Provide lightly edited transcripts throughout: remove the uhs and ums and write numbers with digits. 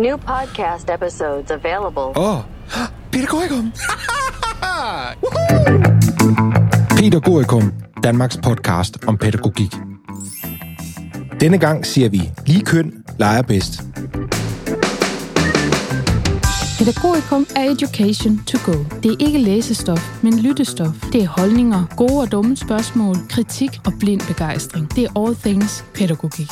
New podcast episodes available. Pædagogikum. Pædagogikum, Danmarks podcast om pædagogik. Denne gang siger vi, lige køn leger bedst. Pædagogikum er education to go. Det er ikke læsestof, men lyttestof. Det er holdninger, gode og dumme spørgsmål, kritik og blind begejstring. Det er all things pædagogik.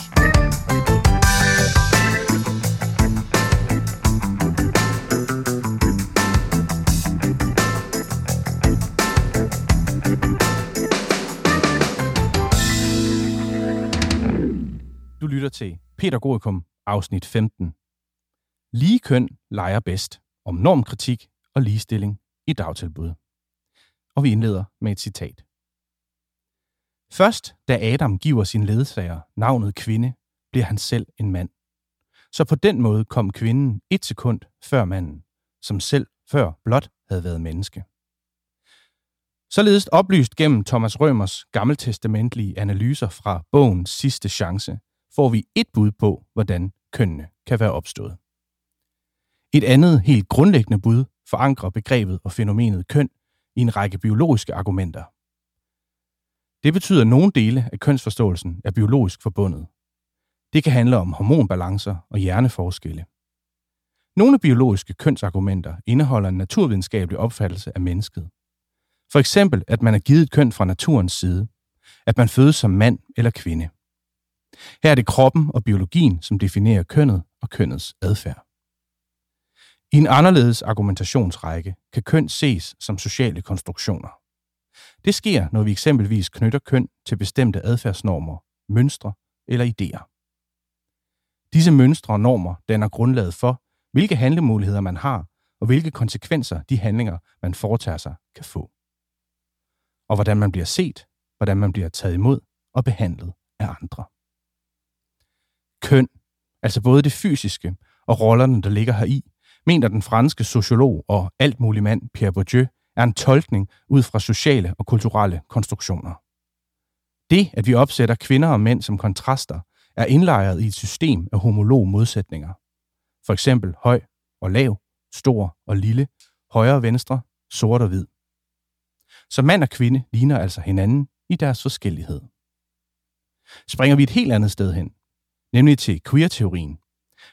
Du lytter til Pædagogikum, afsnit 15. Lige køn leger bedst om normkritik og ligestilling i dagtilbud. Og vi indleder med et citat. Først da Adam giver sin ledsager navnet kvinde, bliver han selv en mand. Så på den måde kom kvinden et sekund før manden, som selv før blot havde været menneske. Således oplyst gennem Thomas Rømers gammeltestamentlige analyser fra bogen Sidste Chance, får vi et bud på, hvordan kønnene kan være opstået. Et andet helt grundlæggende bud forankrer begrebet og fænomenet køn i en række biologiske argumenter. Det betyder, at nogle dele af kønsforståelsen er biologisk forbundet. Det kan handle om hormonbalancer og hjerneforskelle. Nogle biologiske kønsargumenter indeholder en naturvidenskabelig opfattelse af mennesket. For eksempel, at man er givet køn fra naturens side, at man fødes som mand eller kvinde. Her er det kroppen og biologien, som definerer kønnet og kønnets adfærd. I en anderledes argumentationsrække kan køn ses som sociale konstruktioner. Det sker, når vi eksempelvis knytter køn til bestemte adfærdsnormer, mønstre eller idéer. Disse mønstre og normer danner grundlaget for, hvilke handlemuligheder man har, og hvilke konsekvenser de handlinger, man foretager sig, kan få. Og hvordan man bliver set, hvordan man bliver taget imod og behandlet af andre. Køn, altså både det fysiske og rollerne, der ligger heri, mener den franske sociolog og altmulig mand Pierre Bourdieu, er en tolkning ud fra sociale og kulturelle konstruktioner. Det, at vi opsætter kvinder og mænd som kontraster, er indlejret i et system af homologe modsætninger. For eksempel høj og lav, stor og lille, højre og venstre, sort og hvid. Så mand og kvinde ligner altså hinanden i deres forskellighed. Springer vi et helt andet sted hen, nemlig til queer-teorien,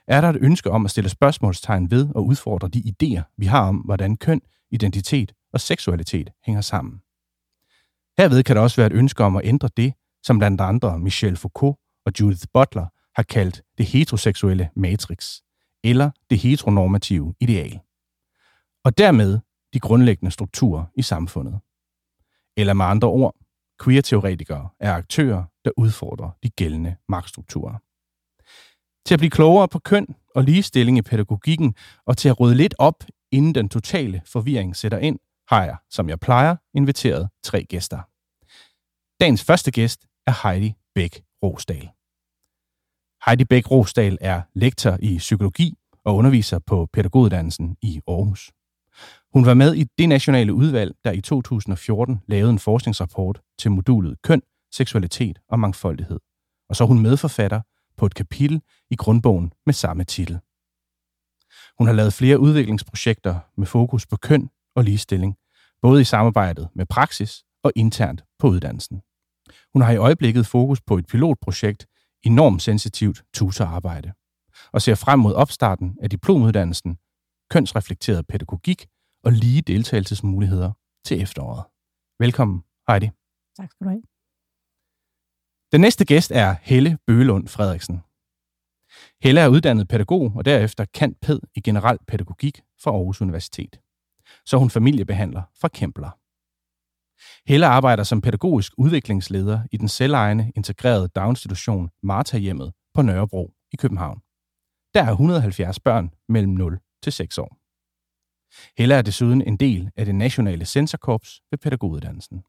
er der et ønske om at stille spørgsmålstegn ved og udfordre de idéer, vi har om, hvordan køn, identitet og seksualitet hænger sammen. Herved kan der også være et ønske om at ændre det, som blandt andre Michel Foucault og Judith Butler har kaldt det heteroseksuelle matrix, eller det heteronormative ideal. Og dermed de grundlæggende strukturer i samfundet. Eller med andre ord, queer-teoretikere er aktører, der udfordrer de gældende magtstrukturer. Til at blive klogere på køn og ligestilling i pædagogikken, og til at rydde lidt op, inden den totale forvirring sætter ind, har jeg, som jeg plejer, inviteret 3 gæster. Dagens første gæst er Heidi Bæk Rosdal. Heidi Bæk Rosdal er lektor i psykologi og underviser på pædagoguddannelsen i Aarhus. Hun var med i det nationale udvalg, der i 2014 lavede en forskningsrapport til modulet køn, seksualitet og mangfoldighed. Og så er hun medforfatter på et kapitel i grundbogen med samme titel. Hun har lavet flere udviklingsprojekter med fokus på køn og ligestilling, både i samarbejdet med praksis og internt på uddannelsen. Hun har i øjeblikket fokus på et pilotprojekt, enormt sensitivt tutorarbejde, og ser frem mod opstarten af diplomuddannelsen, kønsreflekteret pædagogik og lige deltagelsesmuligheder til efteråret. Velkommen, Heidi. Tak skal du have. Den næste gæst er Helle Bøgelund Frederiksen. Helle er uddannet pædagog og derefter cand.pæd i generel pædagogik fra Aarhus Universitet. Så hun familiebehandler fra Kempler. Helle arbejder som pædagogisk udviklingsleder i den selvejende integrerede daginstitution Martha-hjemmet på Nørrebro i København. Der er 170 børn mellem 0 til 6 år. Helle er desuden en del af det nationale censorkorps ved pædagoguddannelsen.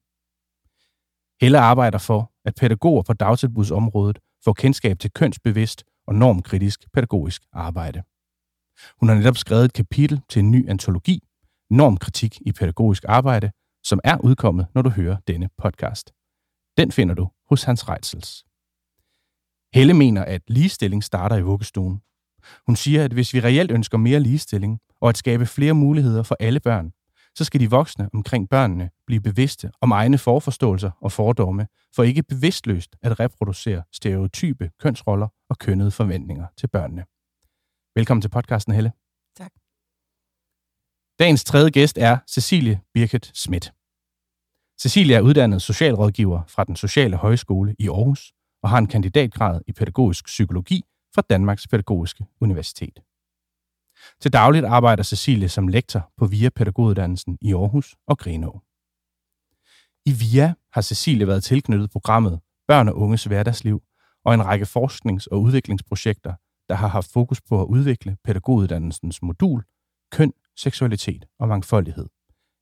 Helle arbejder for, at pædagoger på dagtilbudsområdet får kendskab til kønsbevidst og normkritisk pædagogisk arbejde. Hun har netop skrevet et kapitel til en ny antologi, Normkritik i pædagogisk arbejde, som er udkommet, når du hører denne podcast. Den finder du hos Hans Reitzels. Helle mener, at ligestilling starter i vuggestuen. Hun siger, at hvis vi reelt ønsker mere ligestilling og at skabe flere muligheder for alle børn, så skal de voksne omkring børnene blive bevidste om egne forforståelser og fordomme, for ikke bevidstløst at reproducere stereotype kønsroller og kønnede forventninger til børnene. Velkommen til podcasten, Helle. Tak. Dagens tredje gæst er Cecilie Birket-Smith. Cecilie er uddannet socialrådgiver fra Den Sociale Højskole i Aarhus og har en kandidatgrad i pædagogisk psykologi fra Danmarks Pædagogiske Universitet. Til dagligt arbejder Cecilie som lektor på VIA pædagoguddannelsen i Aarhus og Grenaa. I VIA har Cecilie været tilknyttet programmet Børn og Unges Hverdagsliv og en række forsknings- og udviklingsprojekter, der har haft fokus på at udvikle pædagoguddannelsens modul, køn, seksualitet og mangfoldighed,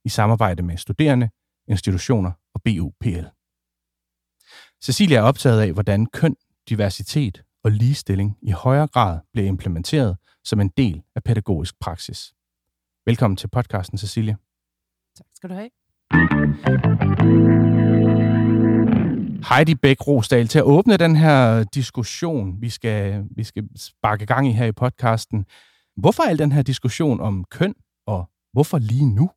i samarbejde med studerende, institutioner og BUPL. Cecilie er optaget af, hvordan køn, diversitet og ligestilling i højere grad bliver implementeret som en del af pædagogisk praksis. Velkommen til podcasten, Cecilie. Tak skal du have. Heidi Bæk Rosdal, til at åbne den her diskussion, vi skal sparke gang i her i podcasten. Hvorfor al den her diskussion om køn, og hvorfor lige nu?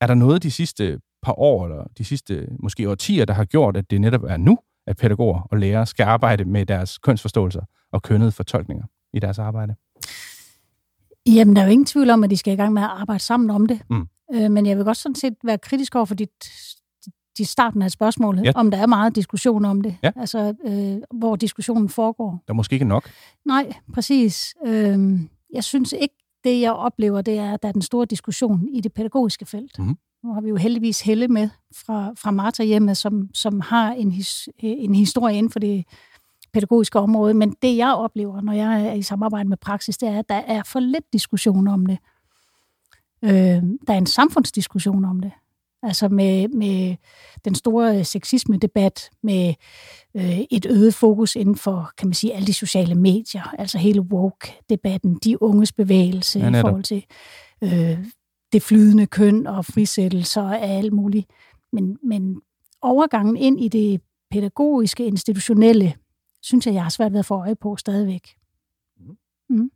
Er der noget de sidste par år, eller de sidste måske årtier, der har gjort, at det netop er nu, at pædagoger og lærere skal arbejde med deres kønsforståelser og kønnede fortolkninger i deres arbejde? Jamen, der er jo ingen tvivl om, at de skal i gang med at arbejde sammen om det. Mm. Men jeg vil godt sådan set være kritisk over for dit starten af spørgsmålet, ja, om der er meget diskussion om det. Ja. Altså, hvor diskussionen foregår. Der er måske ikke nok. Nej, præcis. Jeg synes ikke, det jeg oplever, det er, at der er den store diskussion i det pædagogiske felt. Mm. Nu har vi jo heldigvis Helle med fra Martha-hjemmet, som har en historie inden for det pædagogiske område. Men det, jeg oplever, når jeg er i samarbejde med praksis, det er, at der er for lidt diskussion om det. Der er en samfundsdiskussion om det. Altså med den store sexisme-debat, med et øget fokus inden for, kan man sige, alle de sociale medier. Altså hele woke-debatten, de unges bevægelse, ja, i forhold til det flydende køn og frisættelser og alt muligt. Men overgangen ind i det pædagogiske, institutionelle, synes jeg har svært ved at få øje på stadigvæk. Mm.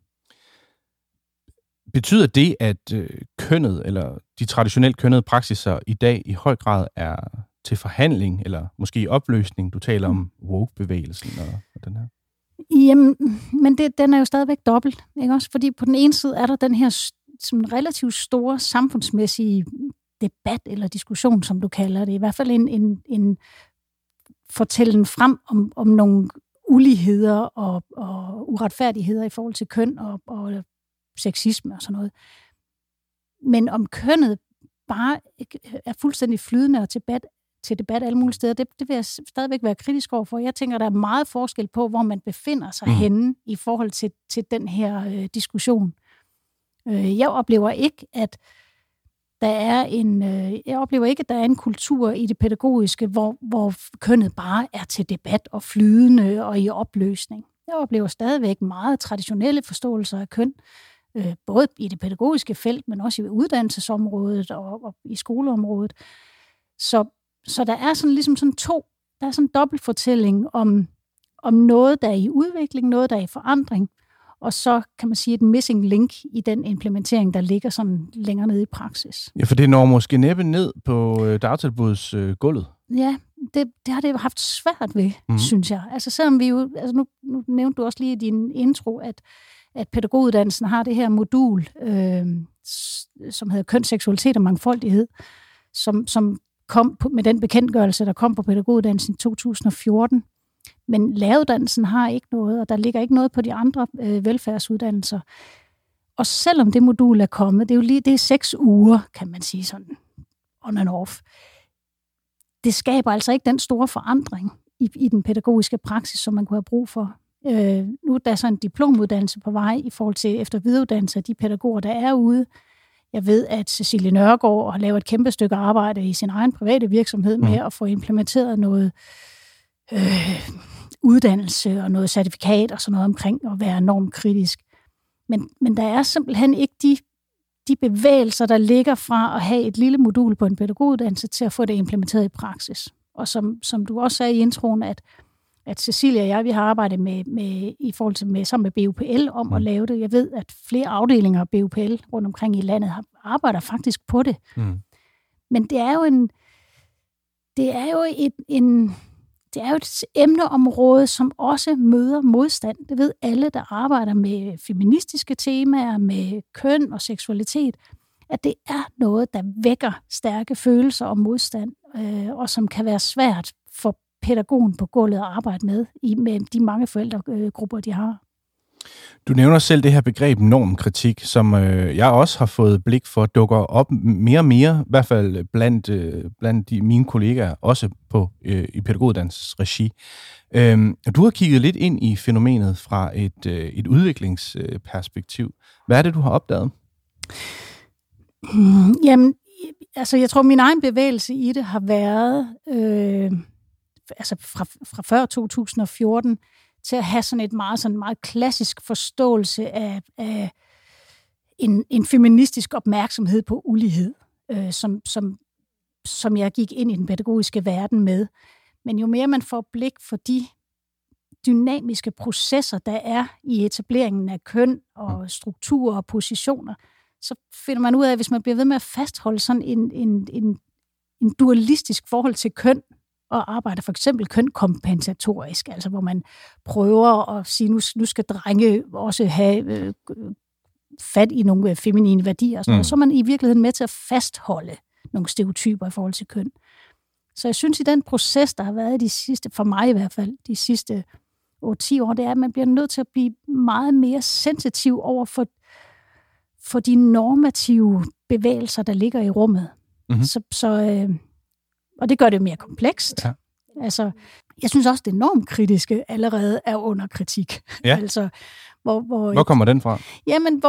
Betyder det, at kønnet, eller de traditionelt kønnede praksiser i dag i høj grad er til forhandling, eller måske i opløsning? Du taler om woke-bevægelsen og den her. Jamen, men den er jo stadigvæk dobbelt, ikke også? Fordi på den ene side er der den her som en relativt stor samfundsmæssig debat eller diskussion, som du kalder det. I hvert fald en fortællen frem om nogle uligheder og uretfærdigheder i forhold til køn og sexisme og sådan noget. Men om kønnet bare er fuldstændig flydende og til debat alle mulige steder, det vil jeg stadigvæk være kritisk over for. Jeg tænker, der er meget forskel på, hvor man befinder sig henne i forhold til den her diskussion. Jeg oplever ikke, at der er en kultur i det pædagogiske, hvor kønnet bare er til debat og flydende og i opløsning. Jeg oplever stadigvæk meget traditionelle forståelser af køn, både i det pædagogiske felt, men også i uddannelsesområdet og i skoleområdet. Så der er sådan ligesom der er sådan en dobbeltfortælling om noget, der er i udvikling, noget, der er i forandring. Og så kan man sige et missing link i den implementering, der ligger sådan længere nede i praksis. Ja, for det når måske næppe ned på dagtilbudsgulvet. Ja, det har det jo haft svært ved, synes jeg. Altså selvom vi jo, altså nu nævnte du også lige i din intro, at pædagoguddannelsen har det her modul, som hedder køn, seksualitet og mangfoldighed, som kom med den bekendtgørelse, der kom på pædagoguddannelsen i 2014. Men læreruddannelsen har ikke noget, og der ligger ikke noget på de andre velfærdsuddannelser. Og selvom det modul er kommet, det er 6 uger, kan man sige sådan, on and off. Det skaber altså ikke den store forandring i den pædagogiske praksis, som man kunne have brug for. Nu er der så en diplomuddannelse på vej i forhold til efter videreuddannelse af de pædagoger, der er ude. Jeg ved, at Cecilie Nørgaard har lavet et kæmpe stykke arbejde i sin egen private virksomhed med at få implementeret noget uddannelse og noget certifikat og sådan noget omkring at være normkritisk. Men der er simpelthen ikke de bevægelser, der ligger fra at have et lille modul på en pædagoguddannelse til at få det implementeret i praksis. Og som du også sagde i introen, at at Cecilie og jeg, vi har arbejdet sammen med BUPL om at lave det. Jeg ved, at flere afdelinger af BUPL rundt omkring i landet arbejder faktisk på det. Mm. Men det er jo et emneområde, som også møder modstand. Det ved alle, der arbejder med feministiske temaer, med køn og seksualitet, at det er noget, der vækker stærke følelser og modstand, og som kan være svært for pædagogen på gulvet at arbejde med de mange forældregrupper, de har. Du nævner selv det her begreb normkritik, som jeg også har fået blik for, dukker op mere og mere, i hvert fald blandt mine kollegaer, også i pædagoguddannelses regi. Du har kigget lidt ind i fænomenet fra et udviklingsperspektiv. Hvad er det, du har opdaget? Jamen, altså jeg tror, min egen bevægelse i det har været fra før 2014 til at have sådan meget klassisk forståelse af en feministisk opmærksomhed på ulighed, som jeg gik ind i den pædagogiske verden med. Men jo mere man får blik for de dynamiske processer, der er i etableringen af køn og strukturer og positioner, så finder man ud af, at hvis man bliver ved med at fastholde sådan en dualistisk forhold til køn, og arbejder for eksempel kønkompensatorisk, altså hvor man prøver at sige, nu skal drenge også have fat i nogle feminine værdier, og sådan noget. Så er man i virkeligheden med til at fastholde nogle stereotyper i forhold til køn. Så jeg synes, i den proces, der har været for mig i hvert fald, de sidste 8-10 år, det er, at man bliver nødt til at blive meget mere sensitiv over for de normative bevægelser, der ligger i rummet. Mm-hmm. Og det gør det mere komplekst. Ja. Altså, jeg synes også, det enormt kritiske allerede er under kritik. Ja. Altså, hvor kommer den fra? Jamen,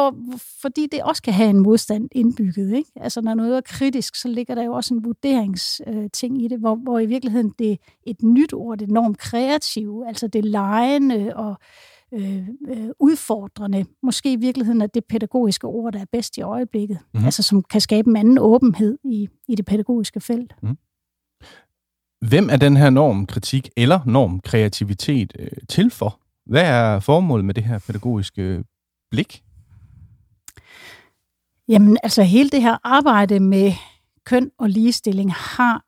fordi det også kan have en modstand indbygget. Ikke? Altså, når noget er kritisk, så ligger der jo også en vurderingsting i det, hvor i virkeligheden det er et nyt ord, det enormt kreative, altså det legende og udfordrende. Måske i virkeligheden er det pædagogiske ord, der er bedst i øjeblikket. Mm-hmm. Altså, som kan skabe en anden åbenhed i det pædagogiske felt. Mm. Hvem er den her normkritik eller normkreativitet til for? Hvad er formålet med det her pædagogiske blik? Jamen, altså hele det her arbejde med køn og ligestilling har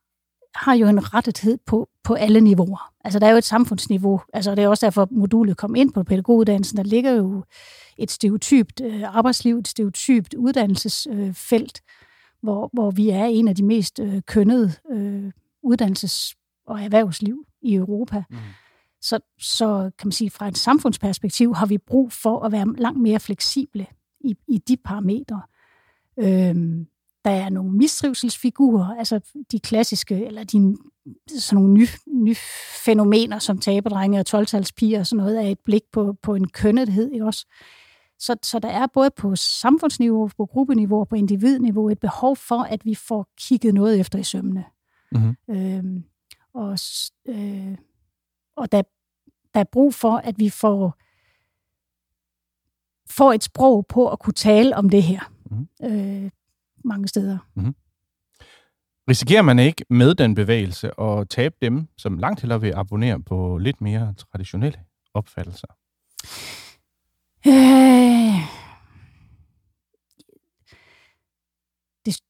jo en rettighed på alle niveauer. Altså, der er jo et samfundsniveau. Altså, det er også derfor, modulet kom ind på pædagoguddannelsen. Der ligger jo et stereotypt arbejdsliv, et stereotypt uddannelsesfelt, hvor vi er en af de mest kønnede uddannelses- og erhvervsliv i Europa. Mm. Så kan man sige, fra et samfundsperspektiv har vi brug for at være langt mere fleksible i de parametre. Der er nogle mistrivselsfigurer, altså de klassiske, eller sådan nogle nye fænomener, som taberdrenge og 12-talspiger og sådan noget, af et blik på en kønnethed, ikke også? Så der er både på samfundsniveau, på gruppeniveau og på individniveau et behov for, at vi får kigget noget efter i sømmene. Mm-hmm. Og der er brug for, at vi får et sprog på at kunne tale om det her mange steder. Mm-hmm. Risikerer man ikke med den bevægelse at tabe dem, som langt hellere vil abonnere på lidt mere traditionelle opfattelser?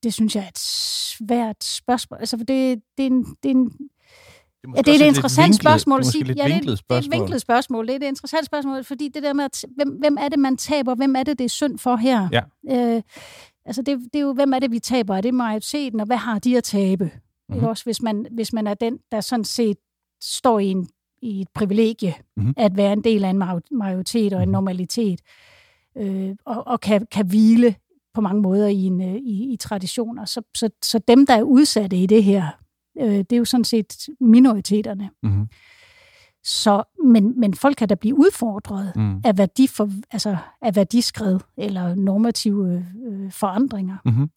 Det synes jeg er et svært spørgsmål. Altså, det er et interessant spørgsmål. Det er et vinklet spørgsmål. Det er et interessant spørgsmål, fordi det der med, hvem er det, man taber, hvem er det er synd for her? Ja. Det er jo, hvem er det, vi taber? Er det majoriteten, og hvad har de at tabe? Mm-hmm. Ikke også, hvis man er den, der sådan set står i et privilegie, mm-hmm. at være en del af en majoritet og en normalitet, og kan hvile på mange måder i traditioner. Så dem, der er udsatte i det her, det er jo sådan set minoriteterne. Mm-hmm. Men folk kan da blive udfordret af værdiskred eller normative forandringer. Mm-hmm.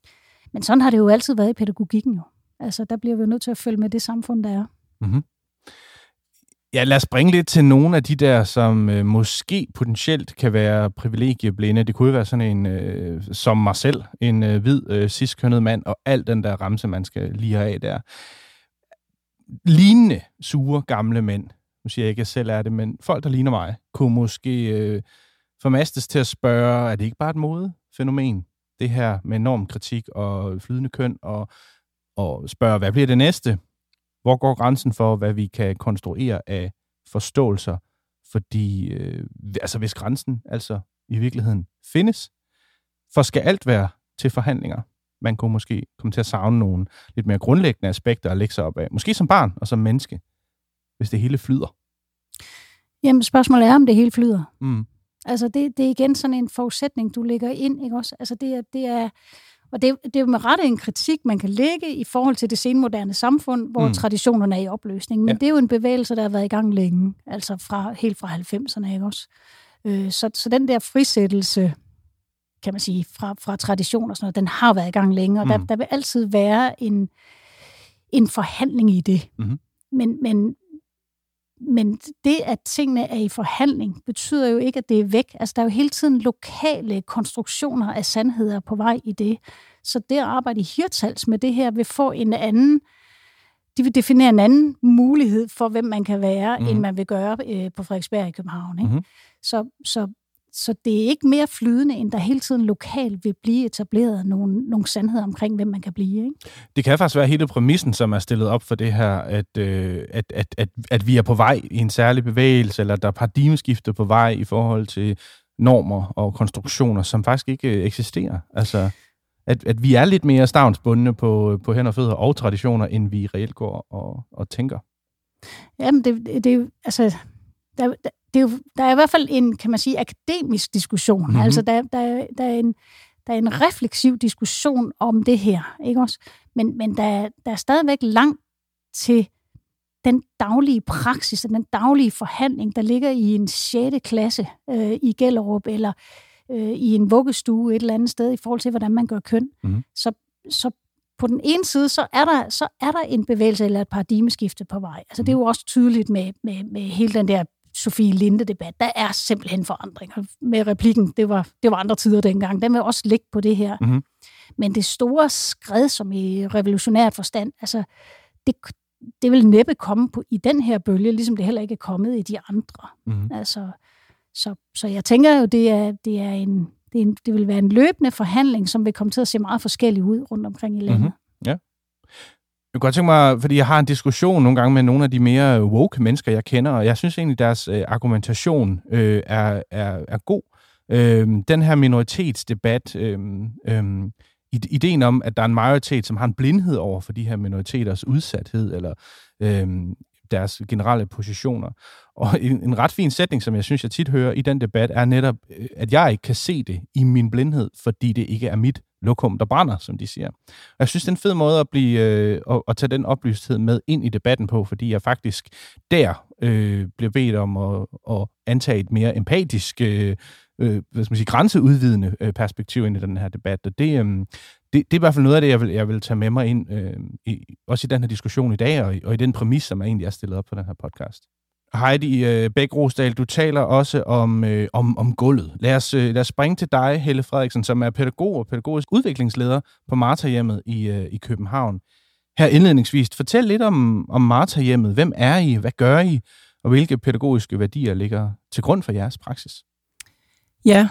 Men sådan har det jo altid været i pædagogikken. Jo. Altså, der bliver vi jo nødt til at følge med det samfund, der er. Mm-hmm. Ja, lad os bringe lidt til nogle af de der, som måske potentielt kan være privilegieblinde. Det kunne jo være sådan en, som mig selv, en hvid, cis-kønnet mand, og al den der ramse, man skal lige have af der. Lignende sure gamle mænd, nu siger jeg ikke, at jeg selv er det, men folk, der ligner mig, kunne måske formastes til at spørge, er det ikke bare et modefænomen, det her med enorm kritik og flydende køn, og spørge, hvad bliver det næste? Hvor går grænsen for, hvad vi kan konstruere af forståelser? Fordi, altså hvis grænsen altså i virkeligheden findes, for skal alt være til forhandlinger? Man kunne måske komme til at savne nogle lidt mere grundlæggende aspekter at lægge sig op af. Måske som barn og som menneske, hvis det hele flyder. Jamen, spørgsmålet er, om det hele flyder. Mm. Altså, det er igen sådan en forudsætning, du lægger ind, ikke også? Altså, det er jo med rette en kritik, man kan lægge i forhold til det senmoderne samfund, hvor traditionerne er i opløsning. Men det er jo en bevægelse, der har været i gang længe, altså helt fra 90'erne, ikke også? Så den der frisættelse, kan man sige, fra tradition og sådan noget, den har været i gang længe, og der vil altid være en forhandling i det. Mm. Men det, at tingene er i forhandling, betyder jo ikke, at det er væk. Altså, der er jo hele tiden lokale konstruktioner af sandheder på vej i det. Så det at arbejde i Hirtshals med det her, vil få en anden... De vil definere en anden mulighed for, hvem man kan være, end man vil gøre på Frederiksberg i København. Ikke? Mm. Så det er ikke mere flydende, end der hele tiden lokalt vil blive etableret nogle sandheder omkring, hvem man kan blive. Ikke? Det kan faktisk være hele præmissen, som er stillet op for det her, at vi er på vej i en særlig bevægelse, eller der er paradigmeskifter på vej i forhold til normer og konstruktioner, som faktisk ikke eksisterer. Altså, at vi er lidt mere stavnsbundne på hænder og fødder og traditioner, end vi reelt går og tænker. Jamen, der er i hvert fald en, kan man sige, akademisk diskussion. Mm-hmm. Altså, der er en refleksiv diskussion om det her, ikke også? Men der er stadigvæk langt til den daglige praksis og den daglige forhandling, der ligger i en 6. klasse i Gellerup eller i en vuggestue et eller andet sted i forhold til, hvordan man gør køn. Mm-hmm. Så på den ene side, så er der en bevægelse eller et paradigmeskifte på vej. Altså, det er jo også tydeligt med hele den der Sofie Linde-debat. Der er simpelthen forandringer med replikken. Det var andre tider dengang. Den vil også ligge på det her. Mm-hmm. Men det store skred, som i revolutionært forstand, altså, det vil næppe komme i den her bølge, ligesom det heller ikke er kommet i de andre. Mm-hmm. Altså, så jeg tænker jo, det vil være en løbende forhandling, som vil komme til at se meget forskellig ud rundt omkring i landet. Mm-hmm. Ja. Jeg kunne godt tænke mig, fordi jeg har en diskussion nogle gange med nogle af de mere woke mennesker, jeg kender, og jeg synes egentlig, deres argumentation er god. Den her minoritetsdebat, ideen om, at der er en majoritet, som har en blindhed over for de her minoriteters udsathed, eller deres generelle positioner. Og en ret fin sætning, som jeg synes, jeg tit hører i den debat, er netop, at jeg ikke kan se det i min blindhed, fordi det ikke er mit lokum, der brænder, som de siger. Og jeg synes, det er en fed måde at tage den oplysthed med ind i debatten på, fordi jeg faktisk bliver bedt om at antage et mere empatisk, hvad skal man sige, grænseudvidende perspektiv ind i den her debat. Og det er i hvert fald noget af det, jeg vil tage med mig ind, også i den her diskussion i dag, og i den præmis, som jeg egentlig er stillet op på den her podcast. Heidi Bæk Rosdal, du taler også om gulvet. Lad os springe til dig, Helle Frederiksen, som er pædagog og pædagogisk udviklingsleder på Martha-hjemmet i København. Her indledningsvis, fortæl lidt om Martha-hjemmet. Hvem er I? Hvad gør I? Og hvilke pædagogiske værdier ligger til grund for jeres praksis? Ja,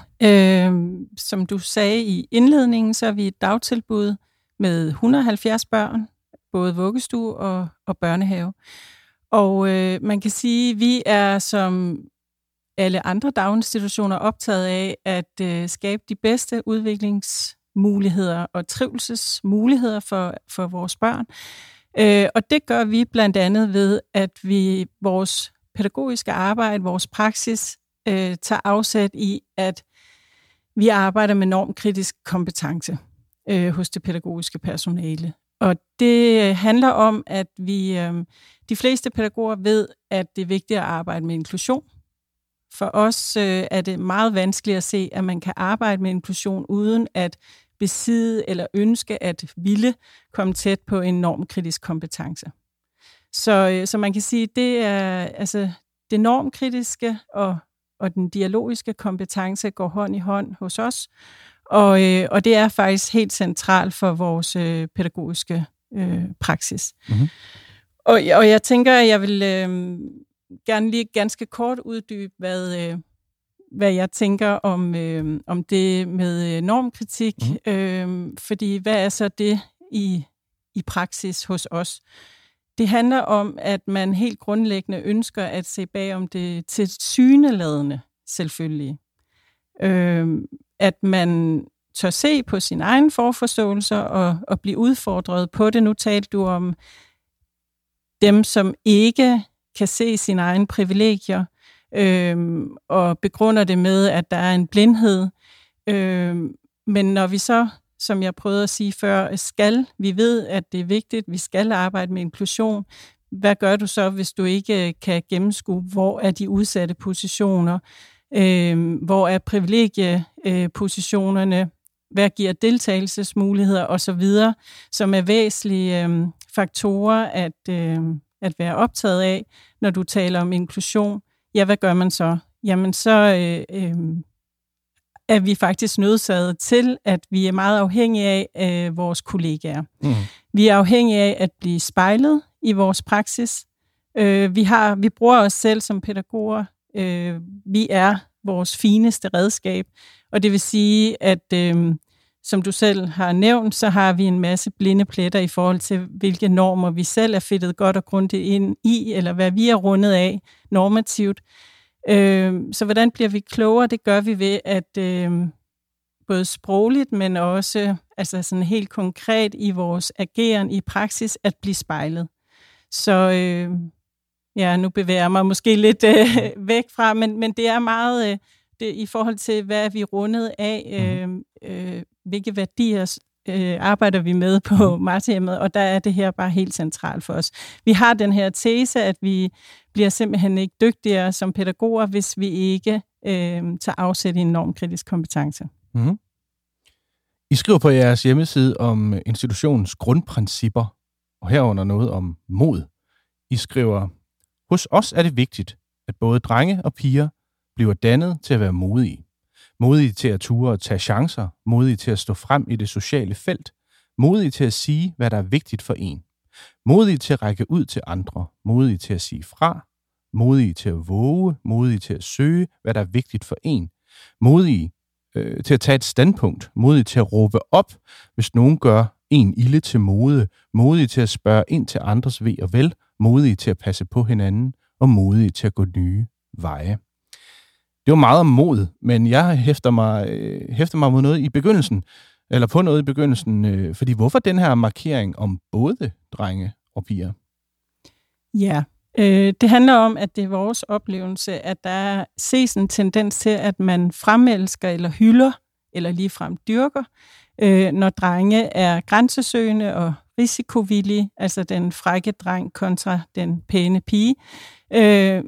som du sagde i indledningen, så er vi et dagtilbud med 170 børn, både vuggestue og børnehave. Og man kan sige, at vi er som alle andre daginstitutioner optaget af at skabe de bedste udviklingsmuligheder og trivselsmuligheder for vores børn. Og det gør vi blandt andet ved, at vi vores pædagogiske arbejde, vores praksis, tager afsæt i, at vi arbejder med normkritisk kompetence hos det pædagogiske personale. Og det handler om, at vi, de fleste pædagoger ved, at det er vigtigt at arbejde med inklusion. For os er det meget vanskeligt at se, at man kan arbejde med inklusion uden at besidde eller ønske at ville komme tæt på en normkritisk kompetence. Så man kan sige, at det er altså det normkritiske og den dialogiske kompetence går hånd i hånd hos os. Og det er faktisk helt centralt for vores pædagogiske praksis. Mm-hmm. Og jeg tænker, at jeg vil gerne lige ganske kort uddybe, hvad jeg tænker om det med normkritik. Mm-hmm. Fordi hvad er så det i praksis hos os? Det handler om, at man helt grundlæggende ønsker at se bag om det tilsyneladende selvfølgelig. At man tør se på sine egne forforståelser og blive udfordret på det. Nu talte du om dem, som ikke kan se sine egne privilegier og begrunder det med, at der er en blindhed. Men når vi så, som jeg prøvede at sige før, vi ved, at det er vigtigt, vi skal arbejde med inklusion. Hvad gør du så, hvis du ikke kan gennemskue, hvor er de udsatte positioner? Hvor er privilegiepositionerne? Hvad giver deltagelsesmuligheder osv., som er væsentlige faktorer at være optaget af, når du taler om inklusion? Ja, hvad gør man så? Jamen, så er vi faktisk nødsaget til, at vi er meget afhængige af vores kollegaer. Mm. Vi er afhængige af at blive spejlet i vores praksis. Vi bruger os selv som pædagoger. Vi er vores fineste redskab, og det vil sige, at som du selv har nævnt, så har vi en masse blinde pletter i forhold til, hvilke normer vi selv er fedtet godt og grundigt ind i, eller hvad vi er rundet af normativt. Så hvordan bliver vi klogere? Det gør vi ved, at både sprogligt, men også altså sådan helt konkret i vores ageren i praksis, at blive spejlet. Så ja, nu bevæger jeg mig måske lidt væk fra, men det er meget det, i forhold til, hvad er vi rundet af, hvilke værdier arbejder vi med på Martha-hjemmet, og der er det her bare helt centralt for os. Vi har den her tese, at vi bliver simpelthen ikke dygtigere som pædagoger, hvis vi ikke tager afsæt i en normkritisk kompetence. Mm-hmm. I skriver på jeres hjemmeside om institutionens grundprincipper, og herunder noget om mod. I skriver: hos os er det vigtigt, at både drenge og piger bliver dannet til at være modige. Modige til at ture og tage chancer, modige til at stå frem i det sociale felt, modige til at sige, hvad der er vigtigt for en, modige til at række ud til andre, modige til at sige fra, modige til at våge, modige til at søge, hvad der er vigtigt for en, modige til at tage et standpunkt, modige til at råbe op, hvis nogen gør en ilde til mode, modige til at spørge ind til andres ve og vel, modige til at passe på hinanden, og modige til at gå nye veje. Det var meget om mod, men jeg hæfter mig mod noget i begyndelsen, eller på noget i begyndelsen, fordi hvorfor den her markering om både drenge og piger? Ja, det handler om, at det er vores oplevelse, at der ses en tendens til, at man fremelsker eller hylder, eller ligefrem dyrker, når drenge er grænsesøgende og risikovillige, altså den frække dreng kontra den pæne pige.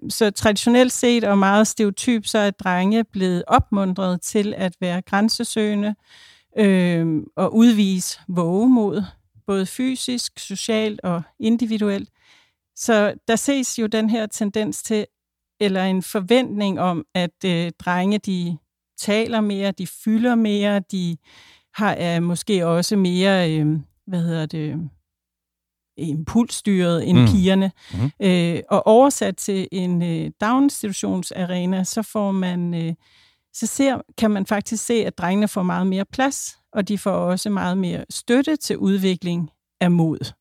Så traditionelt set og meget stereotyp, så er drenge blevet opmuntret til at være grænsesøgende og udvise vovemod, både fysisk, socialt og individuelt. Så der ses jo den her tendens til, eller en forventning om, at drenge de taler mere, de fylder mere, de har måske også mere impulsstyret end pigerne. Mm. Og oversat til en daginstitutionsarena, så får man kan man faktisk se, at drengene får meget mere plads, og de får også meget mere støtte til udvikling af mod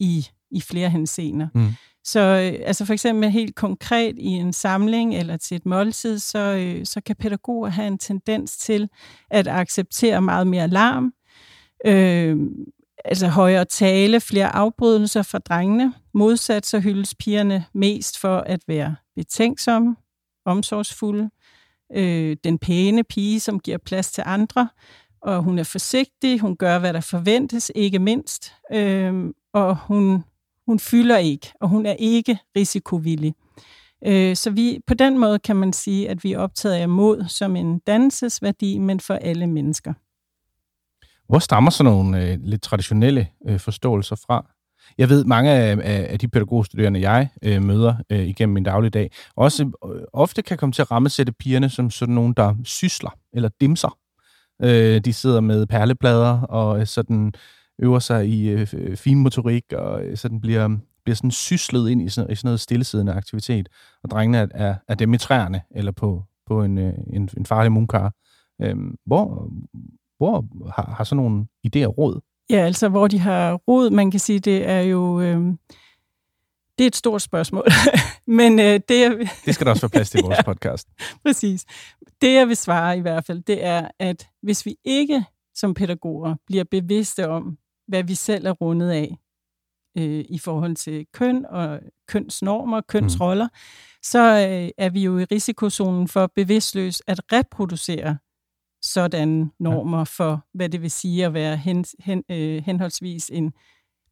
i flere henseender. Mm. Så altså for eksempel helt konkret i en samling eller til et måltid, så kan pædagoger have en tendens til at acceptere meget mere larm, altså højere tale, flere afbrydelser fra drengene. Modsat så hyldes pigerne mest for at være betænksomme, omsorgsfulde, den pæne pige, som giver plads til andre, og hun er forsigtig, hun gør, hvad der forventes, ikke mindst, og hun fylder ikke, og hun er ikke risikovillig. Så vi, på den måde kan man sige, at vi er optaget af mod som en dannelsesværdi, men for alle mennesker. Hvor stammer sådan nogle lidt traditionelle forståelser fra? Jeg ved, mange af de pædagogstuderende, jeg møder igennem min dagligdag, også ofte kan komme til at rammesætte pigerne som sådan nogen, der sysler eller dimser. De sidder med perleplader og sådan øver sig i fin motorik og sådan bliver bliver sådan syslet ind i sådan noget stillesiddende aktivitet, og drengene er dem i træerne, eller på en farlig munkar. Hvor har sådan nogle idéer råd? Ja, altså hvor de har råd, man kan sige, det er jo... Det er et stort spørgsmål, men det skal der også være plads til i vores podcast. Præcis. Det, jeg vil svare i hvert fald, det er, at hvis vi ikke som pædagoger bliver bevidste om, hvad vi selv er rundet af i forhold til køn og kønsnormer, kønsroller, så er vi jo i risikozonen for bevidstløst at reproducere sådanne normer for, hvad det vil sige at være henholdsvis en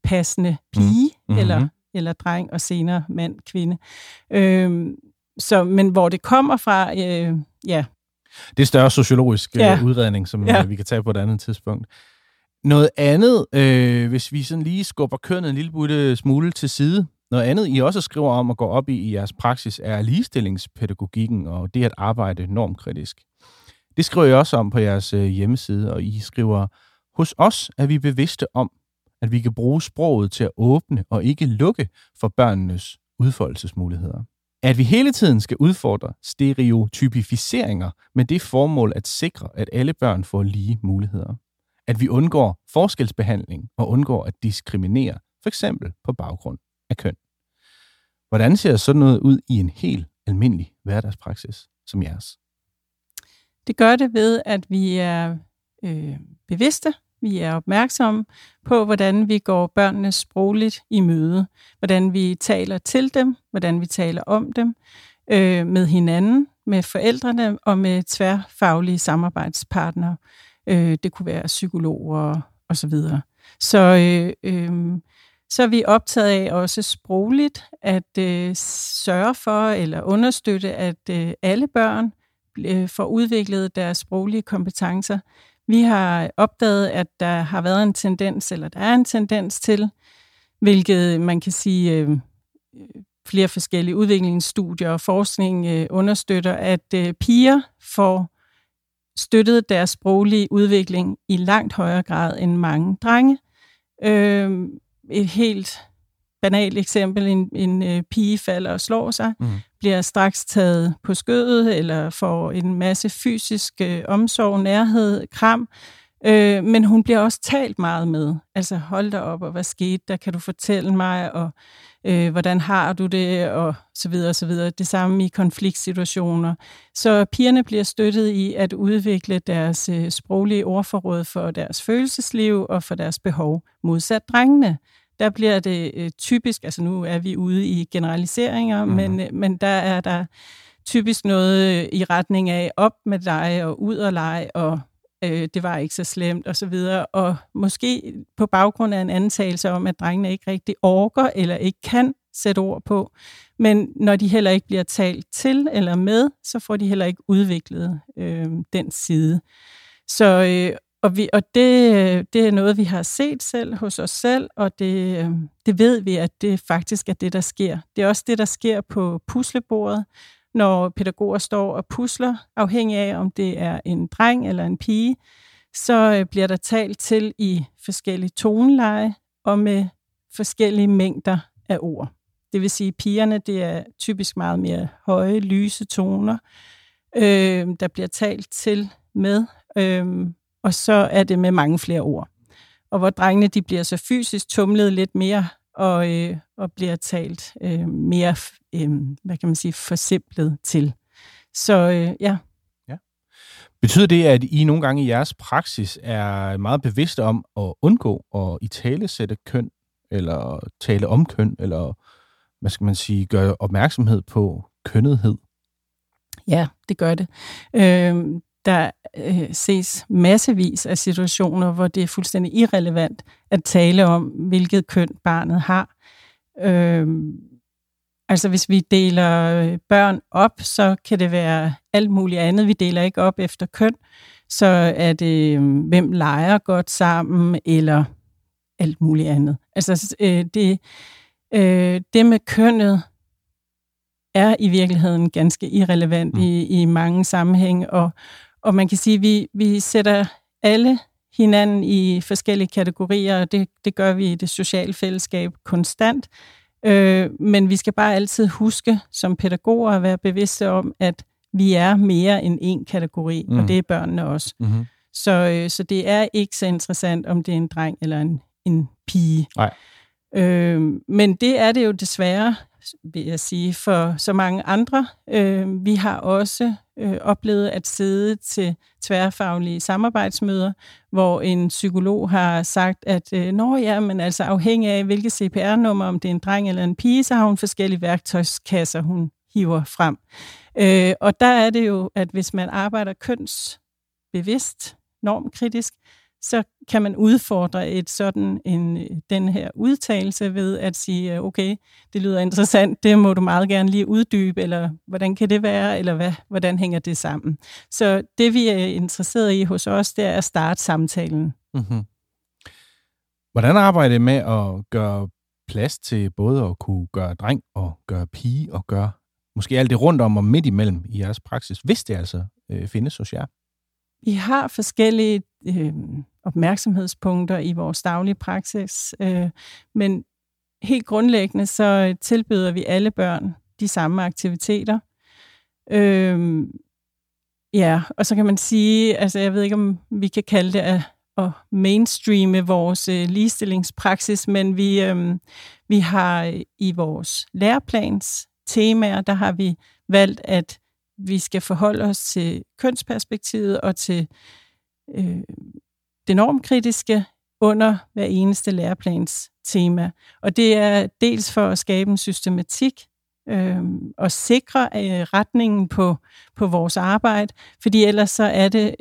passende pige eller dreng, og senere mand, kvinde. Men hvor det kommer fra, ja. Det er større sociologisk udredning, som vi kan tage på et andet tidspunkt. Noget andet, hvis vi sådan lige skubber kønnet en lille smule til side, noget andet, I også skriver om og går op i jeres praksis, er ligestillingspædagogikken og det at arbejde normkritisk. Det skriver I også om på jeres hjemmeside, og I skriver, hos os er vi bevidste om, at vi kan bruge sproget til at åbne og ikke lukke for børnenes udfoldelsesmuligheder. At vi hele tiden skal udfordre stereotypificeringer med det formål at sikre, at alle børn får lige muligheder. At vi undgår forskelsbehandling og undgår at diskriminere, f.eks. på baggrund af køn. Hvordan ser sådan noget ud i en helt almindelig hverdagspraksis som jeres? Det gør det ved, at vi er bevidste. Vi er opmærksomme på, hvordan vi går børnene sprogligt i møde, hvordan vi taler til dem, hvordan vi taler om dem, med hinanden, med forældrene og med tværfaglige samarbejdspartnere. Det kunne være psykologer og så videre. Så er vi optaget af også sprogligt at sørge for eller understøtte, at alle børn får udviklet deres sproglige kompetencer. Vi har opdaget, at der har været en tendens, eller der er en tendens til, hvilket man kan sige, flere forskellige udviklingsstudier og forskning understøtter, at piger får støttet deres sproglige udvikling i langt højere grad end mange drenge. Et helt banalt eksempel, en pige falder og slår sig, bliver straks taget på skødet, eller får en masse fysisk omsorg, nærhed, kram. Men hun bliver også talt meget med. Altså, hold dig op, og hvad skete der? Kan du fortælle mig? Og hvordan har du det? Og så videre, og så videre. Det samme i konfliktsituationer. Så pigerne bliver støttet i at udvikle deres sproglige ordforråd for deres følelsesliv og for deres behov, modsat drengene. Der bliver det typisk, altså nu er vi ude i generaliseringer, men der er der typisk noget i retning af op med dig og ud og lege, og det var ikke så slemt og så videre. Og måske på baggrund af en antagelse om, at drengene ikke rigtig orker eller ikke kan sætte ord på. Men når de heller ikke bliver talt til eller med, så får de heller ikke udviklet den side. Og det er noget, vi har set selv hos os selv, og det ved vi, at det faktisk er det, der sker. Det er også det, der sker på puslebordet, når pædagoger står og pusler, afhængig af, om det er en dreng eller en pige, så bliver der talt til i forskellige toneleje og med forskellige mængder af ord. Det vil sige, at pigerne, det er typisk meget mere høje, lyse toner, der bliver talt til med, og så er det med mange flere ord. Og hvor drengene, de bliver så fysisk tumlet lidt mere, og bliver talt mere, hvad kan man sige, forsimplet til. Så. Betyder det, at I nogle gange i jeres praksis er meget bevidste om at undgå at italesætte køn, eller tale om køn, eller, hvad skal man sige, gøre opmærksomhed på kønnethed? Ja, det gør det. Der ses massevis af situationer, hvor det er fuldstændig irrelevant at tale om, hvilket køn barnet har. Altså hvis vi deler børn op, så kan det være alt muligt andet. Vi deler ikke op efter køn, så er det, hvem leger godt sammen, eller alt muligt andet. Altså det med kønnet er i virkeligheden ganske irrelevant i mange sammenhæng, og man kan sige, at vi sætter alle hinanden i forskellige kategorier, og det gør vi i det sociale fællesskab konstant. Men vi skal bare altid huske som pædagoger at være bevidste om, at vi er mere end en kategori, og det er børnene også. Mm-hmm. Så det er ikke så interessant, om det er en dreng eller en pige. Nej. Men det er det jo desværre, vil jeg sige, for så mange andre. Vi har også oplevet at sidde til tværfaglige samarbejdsmøder, hvor en psykolog har sagt, at men altså afhængig af hvilket CPR-nummer, om det er en dreng eller en pige, så har hun forskellige værktøjskasser, hun hiver frem. Og der er det jo, at hvis man arbejder kønsbevidst, normkritisk, så kan man udfordre den her udtalelse ved at sige, okay, det lyder interessant, det må du meget gerne lige uddybe, eller hvordan kan det være, eller hvordan hænger det sammen? Så det, vi er interesseret i hos os, det er at starte samtalen. Mm-hmm. Hvordan arbejder I med at gøre plads til både at kunne gøre dreng og gøre pige, og gøre måske alt det rundt om og midt imellem i jeres praksis, hvis det altså findes hos jer? Vi har forskellige opmærksomhedspunkter i vores daglige praksis, men helt grundlæggende så tilbyder vi alle børn de samme aktiviteter. Og så kan man sige, altså jeg ved ikke, om vi kan kalde det at mainstreame vores ligestillingspraksis, men vi har i vores læreplans temaer, der har vi valgt, at vi skal forholde os til kønsperspektivet og til det normkritiske under hver eneste læreplans tema. Og det er dels for at skabe en systematik og sikre retningen på vores arbejde, fordi ellers så er det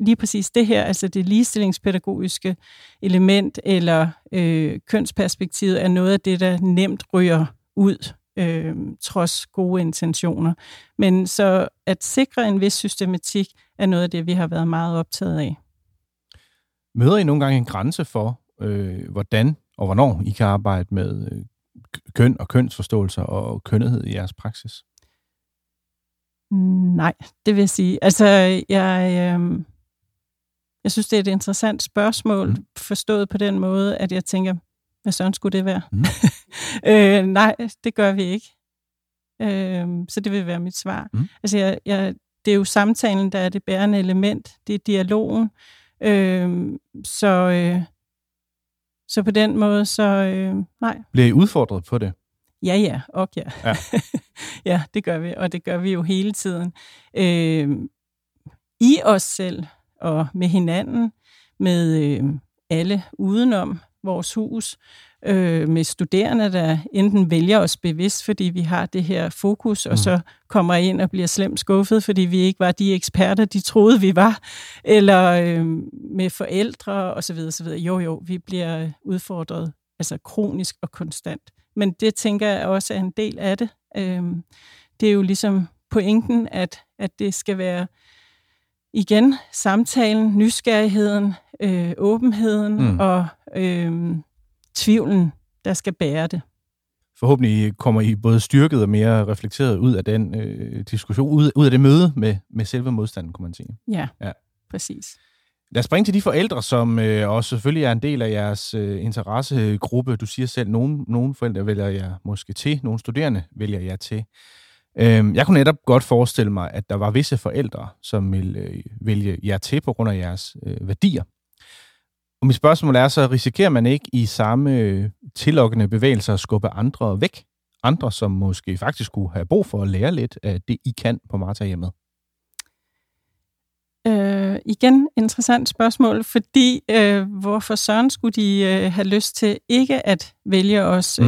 lige præcis det her, altså det ligestillingspædagogiske element eller kønsperspektivet er noget af det, der nemt ryger ud. Trods gode intentioner. Men så at sikre en vis systematik er noget af det, vi har været meget optaget af. Møder I nogle gange en grænse for, hvordan og hvornår I kan arbejde med køn og kønsforståelser og kønnethed i jeres praksis? Nej, det vil jeg sige. Altså, jeg synes, det er et interessant spørgsmål, forstået på den måde, at jeg tænker, hvad sådan skulle det være? Mm. Nej, det gør vi ikke. Så det vil være mit svar. Mm. Altså, det er jo samtalen, der er det bærende element. Det er dialogen. Så på den måde, nej. Bliver I udfordret på det? Ja, og ja. Ja. Ja, det gør vi, og det gør vi jo hele tiden. I os selv, og med hinanden, med alle udenom vores hus, med studerende, der enten vælger os bevidst, fordi vi har det her fokus, og så kommer ind og bliver slemt skuffet, fordi vi ikke var de eksperter, de troede, vi var, eller med forældre osv. Jo, vi bliver udfordret, altså kronisk og konstant. Men det tænker jeg også er en del af det. Det er jo ligesom pointen, at det skal være igen samtalen, nysgerrigheden, åbenheden og tvivlen, der skal bære det. Forhåbentlig kommer I både styrket og mere reflekteret ud af den diskussion, ud af det møde med selve modstanden, kunne man sige. Ja, præcis. Lad os springe til de forældre, som også selvfølgelig er en del af jeres interessegruppe. Du siger selv, nogle forældre vælger jer måske til, nogle studerende vælger jer til. Jeg kunne netop godt forestille mig, at der var visse forældre, som ville vælge jer til på grund af jeres værdier. Og mit spørgsmål er så, risikerer man ikke i samme tillokkende bevægelser at skubbe andre væk? Andre, som måske faktisk kunne have brug for at lære lidt af det, I kan på Martha-hjemmet? Igen interessant spørgsmål, fordi hvorfor søren skulle de have lyst til ikke at vælge os?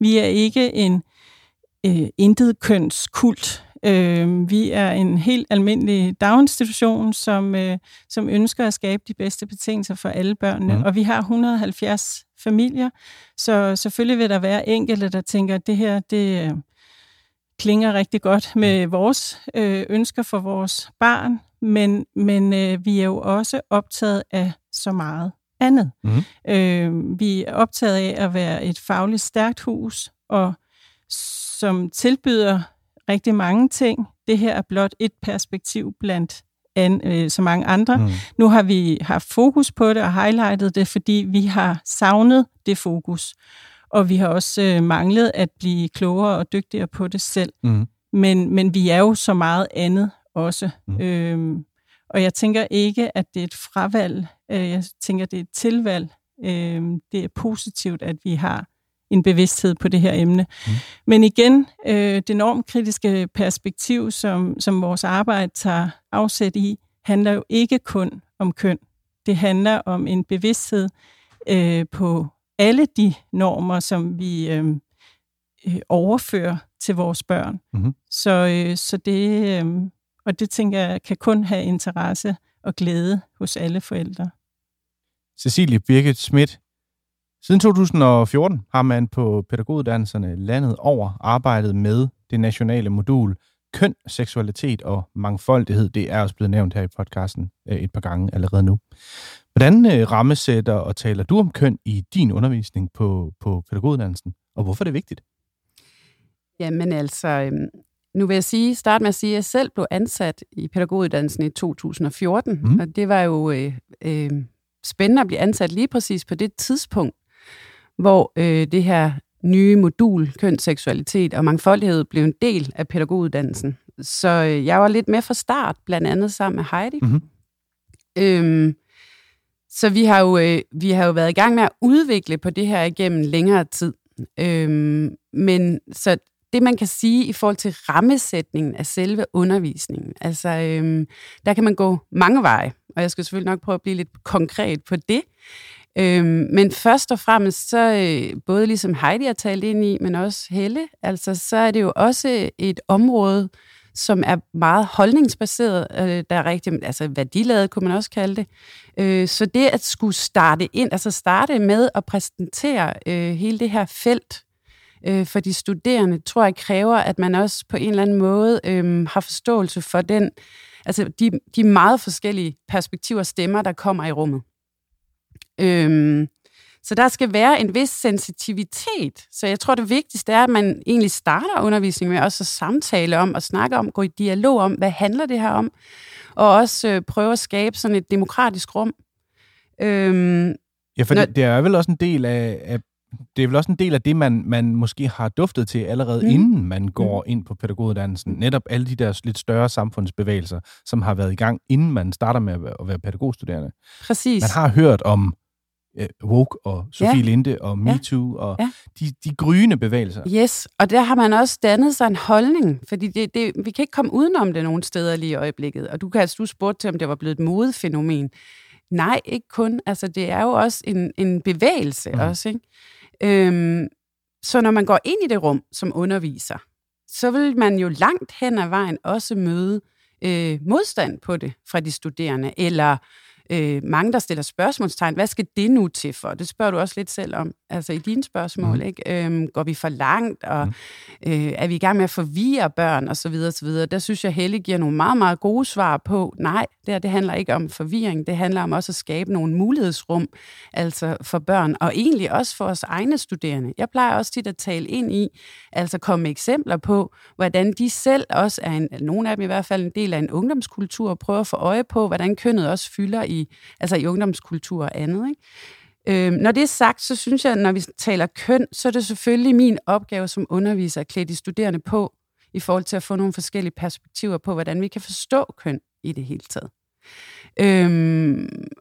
Vi er ikke en intetkønskult. Vi er en helt almindelig daginstitution, som ønsker at skabe de bedste betingelser for alle børnene. Og vi har 170 familier, så selvfølgelig vil der være enkelte, der tænker, at det her det klinger rigtig godt med vores ønsker for vores barn, men vi er jo også optaget af så meget andet. Vi er optaget af at være et fagligt stærkt hus, og som tilbyder rigtig mange ting. Det her er blot et perspektiv blandt så mange andre. Nu har vi haft fokus på det og highlightet det, fordi vi har savnet det fokus. og vi har også manglet at blive klogere og dygtigere på det selv. Mm. Men vi er jo så meget andet også. Mm. Og jeg tænker ikke, at det er et fravalg. Jeg tænker, at det er et tilvalg. Det er positivt, at vi har en bevidsthed på det her emne. Mm. Men igen, det enormt kritiske perspektiv, som vores arbejde tager afsæt i, handler jo ikke kun om køn. Det handler om en bevidsthed på alle de normer, som vi overfører til vores børn. Mm-hmm. Så det, og det tænker jeg, kan kun have interesse og glæde hos alle forældre. Cecilie Birket-Smith. Siden 2014 har man på pædagoguddannelserne landet over arbejdet med det nationale modul køn, seksualitet og mangfoldighed. Det er også blevet nævnt her i podcasten et par gange allerede nu. Hvordan rammesætter og taler du om køn i din undervisning på pædagoguddannelsen, og hvorfor er det vigtigt? Jamen altså, nu vil jeg starte med at sige, at jeg selv blev ansat i pædagoguddannelsen i 2014, og det var jo spændende at blive ansat lige præcis på det tidspunkt, hvor det her nye modul, køn, seksualitet og mangfoldighed, blev en del af pædagoguddannelsen. Så jeg var lidt med fra start, blandt andet sammen med Heidi. Mm-hmm. Så vi har jo været i gang med at udvikle på det her igennem længere tid. Men så det, man kan sige i forhold til rammesætningen af selve undervisningen, altså der kan man gå mange veje, og jeg skal selvfølgelig nok prøve at blive lidt konkret på det. Men først og fremmest, så både ligesom Heidi har talt ind i, men også Helle, altså så er det jo også et område, som er meget holdningsbaseret, der er rigtig, altså værdiladet, kunne man også kalde det. Så det at skulle starte med at præsentere hele det her felt for de studerende, tror jeg kræver, at man også på en eller anden måde har forståelse for den, altså de meget forskellige perspektiver og stemmer, der kommer i rummet. Så der skal være en vis sensitivitet. Så jeg tror, det vigtigste er, at man egentlig starter undervisningen med også at samtale om og snakke om, gå i dialog om, hvad handler det her om, og også prøve at skabe sådan et demokratisk rum. Ja, for det er vel også en del af det er vel også en del af det, man måske har duftet til allerede inden man går ind på pædagoguddannelsen. Netop alle de der lidt større samfundsbevægelser, som har været i gang, inden man starter med at være pædagogstuderende. Præcis. Man har hørt om woke og Sofie Linde og MeToo og de gryende bevægelser. Yes, og der har man også dannet sig en holdning, fordi vi kan ikke komme udenom det nogle steder lige i øjeblikket. Og du spurgte til, om det var blevet et modefænomen. Nej, ikke kun. Altså, det er jo også en bevægelse også, ikke? Så når man går ind i det rum som underviser, så vil man jo langt hen ad vejen også møde modstand på det fra de studerende, eller mange, der stiller spørgsmålstegn. Hvad skal det nu til for? Det spørger du også lidt selv om, altså i dine spørgsmål, ikke? Går vi for langt, og er vi i gang med at forvirre børn, og så videre, og så videre. Der synes jeg, Helle giver nogle meget, meget gode svar på, nej, det handler ikke om forvirring, det handler om også at skabe nogle mulighedsrum, altså for børn, og egentlig også for os egne studerende. Jeg plejer også tit at tale ind i, altså komme med eksempler på, hvordan de selv også er, nogle af dem i hvert fald, en del af en ungdomskultur, og prøver at få øje på, hvordan kønnet også fylder i ungdomskultur og andet, ikke? Når det er sagt, så synes jeg, når vi taler køn, så er det selvfølgelig min opgave som underviser at klæde de studerende på i forhold til at få nogle forskellige perspektiver på, hvordan vi kan forstå køn i det hele taget.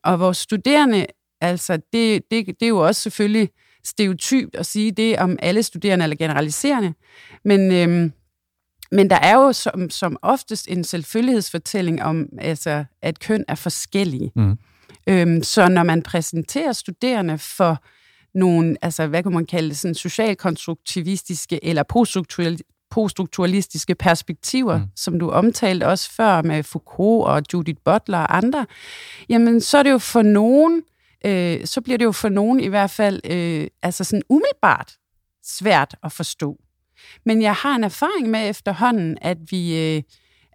Og vores studerende, altså det er jo også selvfølgelig stereotypt at sige det om alle studerende eller generaliserende, men der er jo som oftest en selvfølgelighedsfortælling om, altså, at køn er forskellige. Så når man præsenterer studerende for nogle, altså hvad kan man kalde sådan socialkonstruktivistiske eller poststrukturalistiske perspektiver, som du omtalte også før med Foucault og Judith Butler og andre, jamen så er det jo for nogen, så bliver det jo for nogen i hvert fald altså sådan umiddelbart svært at forstå. Men jeg har en erfaring med efterhånden, at vi,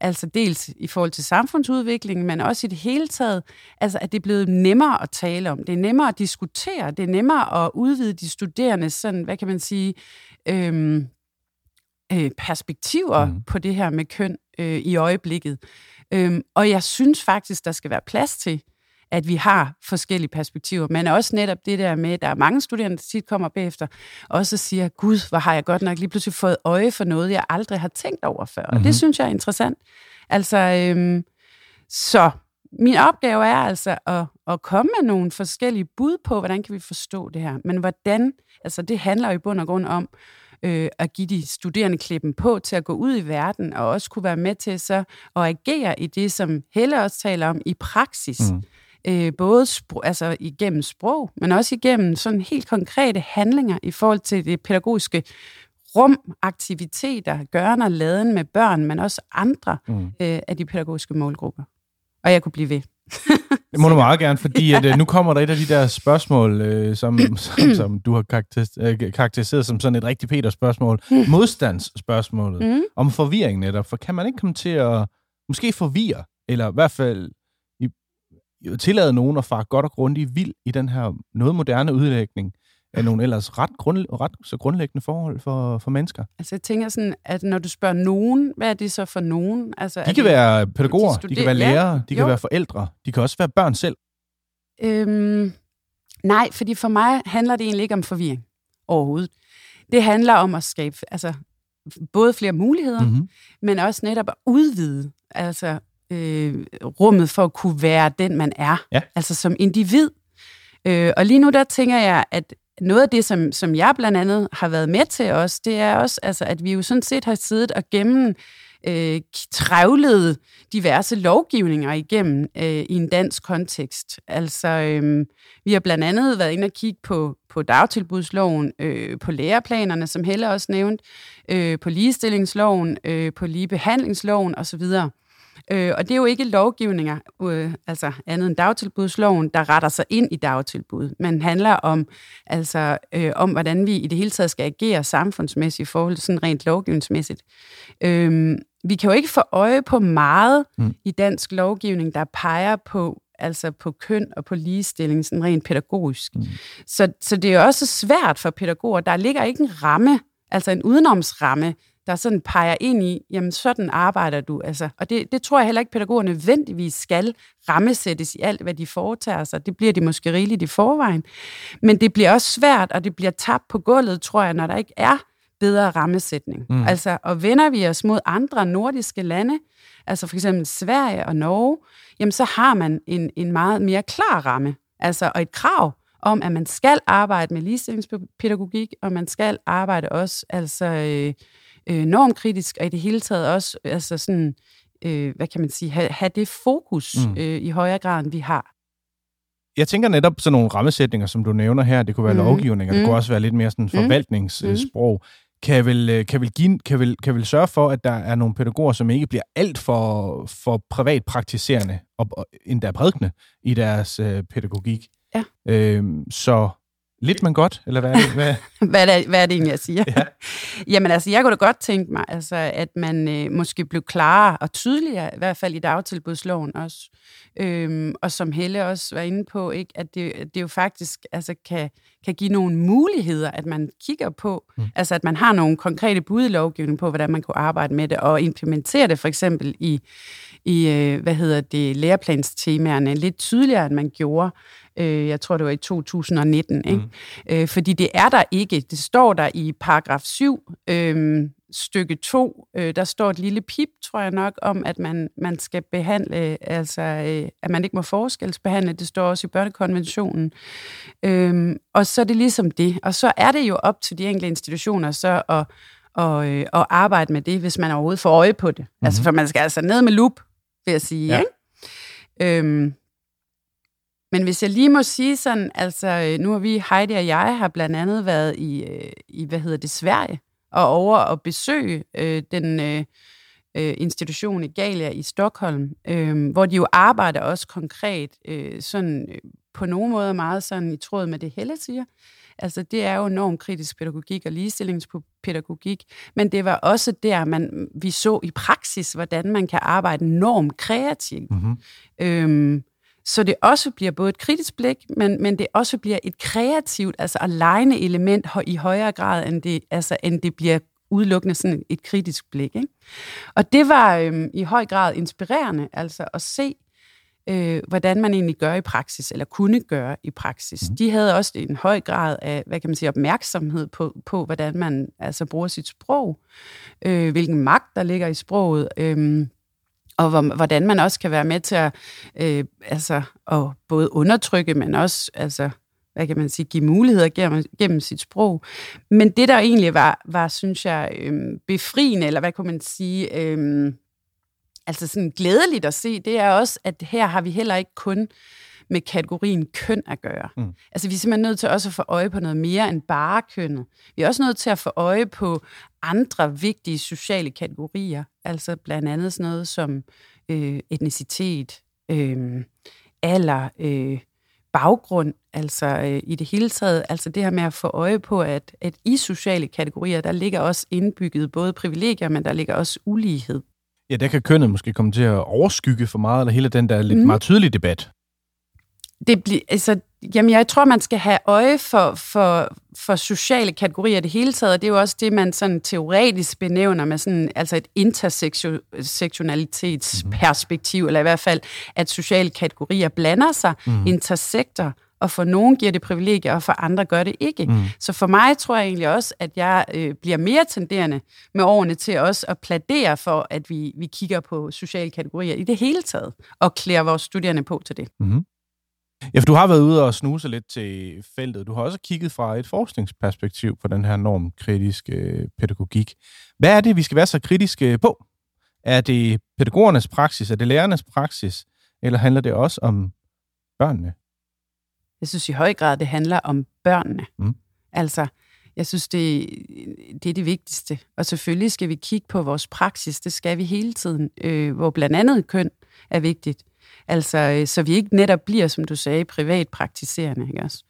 altså dels i forhold til samfundsudviklingen, men også i det hele taget, altså at det er blevet nemmere at tale om. Det er nemmere at diskutere, det er nemmere at udvide de studerendes sådan, hvad kan man sige, perspektiver på det her med køn i øjeblikket. Og jeg synes faktisk, der skal være plads til, at vi har forskellige perspektiver. Men også netop det der med, at der er mange studerende, der tit kommer bagefter, og så siger, gud, hvor har jeg godt nok lige pludselig fået øje for noget, jeg aldrig har tænkt over før. Mm-hmm. Og det synes jeg er interessant. Altså, så min opgave er altså at komme med nogle forskellige bud på, hvordan kan vi forstå det her. Men hvordan, altså det handler jo i bund og grund om, at give de studerende klippen på til at gå ud i verden, og også kunne være med til så at agere i det, som Helle også taler om, i praksis. Mm. Både altså igennem sprog, men også igennem sådan helt konkrete handlinger i forhold til det pædagogiske rum, aktiviteter, gøren og laden med børn, men også andre af de pædagogiske målgrupper. Og jeg kunne blive ved. Det må du meget gerne, fordi at, nu kommer der et af de der spørgsmål, som du har karakteriseret som sådan et rigtig Peter-spørgsmål. Modstandsspørgsmålet om forvirring netop. For kan man ikke komme til at måske forvirre, eller i hvert fald tillade nogen at fare godt og grundigt vild i den her noget moderne udlægning af nogle ellers ret grundlæggende forhold for mennesker. Altså jeg tænker sådan, at når du spørger nogen, hvad er det så for nogen? Altså, de kan være pædagoger, de kan være lærere, de kan være forældre, de kan også være børn selv. Nej, fordi for mig handler det egentlig ikke om forvirring overhovedet. Det handler om at skabe altså, både flere muligheder, men også netop at udvide altså, rummet for at kunne være den, man er. Ja. Altså som individ. Og lige nu der tænker jeg, at noget af det, som jeg blandt andet har været med til os, det er også, altså, at vi jo sådan set har siddet og trævlede diverse lovgivninger igennem i en dansk kontekst. Altså, vi har blandt andet været inde og kigge på dagtilbudsloven, på læreplanerne, som Helle også nævnte, på ligestillingsloven, på ligebehandlingsloven osv., og det er jo ikke lovgivninger, altså andet end dagtilbudsloven, der retter sig ind i dagtilbud, men handler om, altså, om, hvordan vi i det hele taget skal agere samfundsmæssigt i forhold til sådan rent lovgivningsmæssigt. Vi kan jo ikke få øje på meget i dansk lovgivning, der peger på, altså på køn og på ligestilling, sådan rent pædagogisk. Så det er også svært for pædagoger. Der ligger ikke en ramme, altså en udenomsramme, der sådan peger ind i, jamen sådan arbejder du. Altså. Og det tror jeg heller ikke, pædagoger nødvendigvis skal rammesættes i alt, hvad de foretager sig. Det bliver de måske rigeligt i forvejen. Men det bliver også svært, og det bliver tabt på gulvet, tror jeg, når der ikke er bedre rammesætning. Altså, og vender vi os mod andre nordiske lande, altså for eksempel Sverige og Norge, jamen så har man en meget mere klar ramme, altså og et krav om, at man skal arbejde med ligestillingspædagogik, og man skal arbejde også, altså normkritisk, og i det hele taget også, altså sådan, hvad kan man sige, have det fokus i højere grad, end vi har. Jeg tænker netop sådan nogle rammesætninger, som du nævner her, det kunne være lovgivninger, det kunne også være lidt mere sådan forvaltningssprog, kan vel sørge for, at der er nogle pædagoger, som ikke bliver alt for privat praktiserende, og endda prædikende i deres pædagogik. Ja. Så lidt man godt, eller hvad er det? Hvad er det egentlig, jeg siger? Ja. Jamen altså, jeg kunne da godt tænke mig, altså, at man måske blev klarere og tydeligere, i hvert fald i dagtilbudsloven også. Og som Helle også var inde på, ikke, at det jo faktisk altså, kan give nogle muligheder, at man kigger på, altså at man har nogle konkrete bud i lovgivningen på, hvordan man kunne arbejde med det, og implementere det for eksempel i læreplanstemaerne lidt tydeligere, end man gjorde. Jeg tror, det var i 2019. Ikke? Fordi det er der ikke. Det står der i paragraf 7, stykke 2. Der står et lille pip, tror jeg nok, om, at man skal behandle, altså at man ikke må forskelsbehandle. Det står også i børnekonventionen. Og så er det ligesom det. Og så er det jo op til de enkelte institutioner så at arbejde med det, hvis man overhovedet får øje på det. Altså, for man skal altså ned med lup, vil jeg sige. Ja. Ikke? Men hvis jeg lige må sige sådan, altså nu har vi, Heidi og jeg, har blandt andet været i Sverige, og over at besøge den institution Egalia i Stockholm, hvor de jo arbejder også konkret sådan på nogle måder meget sådan i tråd med det Helle siger. Altså det er jo normkritisk pædagogik og ligestillingspædagogik, men det var også der, vi så i praksis, hvordan man kan arbejde enormt kreativt. Så det også bliver både et kritisk blik, men det også bliver et kreativt, altså at lejende element i højere grad, end det bliver udelukkende sådan et kritisk blik. Ikke? Og det var i høj grad inspirerende, altså at se, hvordan man egentlig gør i praksis, eller kunne gøre i praksis. De havde også en høj grad af, hvad kan man sige, opmærksomhed på hvordan man altså bruger sit sprog, hvilken magt der ligger i sproget, og hvordan man også kan være med til at, at både undertrykke, men også, altså, hvad kan man sige, give muligheder gennem sit sprog. Men det, der egentlig var synes jeg, befriende, eller hvad kunne man sige, altså sådan glædeligt at se, det er også, at her har vi heller ikke kun med kategorien køn at gøre. Mm. Altså vi er simpelthen nødt til også at få øje på noget mere end bare kønnet. Vi er også nødt til at få øje på andre vigtige sociale kategorier, altså blandt andet sådan noget som etnicitet, alder, baggrund, altså i det hele taget, altså det her med at få øje på, at i sociale kategorier, der ligger også indbygget både privilegier, men der ligger også ulighed. Ja, der kan kønnet måske komme til at overskygge for meget, eller hele den der lidt meget tydelige debat. Jeg tror, man skal have øje for sociale kategorier i det hele taget, og det er jo også det, man sådan teoretisk benævner med sådan, altså et intersektionalitetsperspektiv, eller i hvert fald, at sociale kategorier blander sig, intersekter, og for nogen giver det privilegier, og for andre gør det ikke. Så for mig tror jeg egentlig også, at jeg bliver mere tenderende med årene til også at pladere for, at vi kigger på sociale kategorier i det hele taget, og klæder vores studerende på til det. Ja, for du har været ude og snuse lidt til feltet. Du har også kigget fra et forskningsperspektiv på den her normkritiske pædagogik. Hvad er det, vi skal være så kritiske på? Er det pædagogernes praksis? Er det lærernes praksis? Eller handler det også om børnene? Jeg synes i høj grad, det handler om børnene. Altså, jeg synes, det er det vigtigste. Og selvfølgelig skal vi kigge på vores praksis. Det skal vi hele tiden, hvor blandt andet køn er vigtigt. Altså, så vi ikke netop bliver, som du sagde, privat praktiserende, ikke også?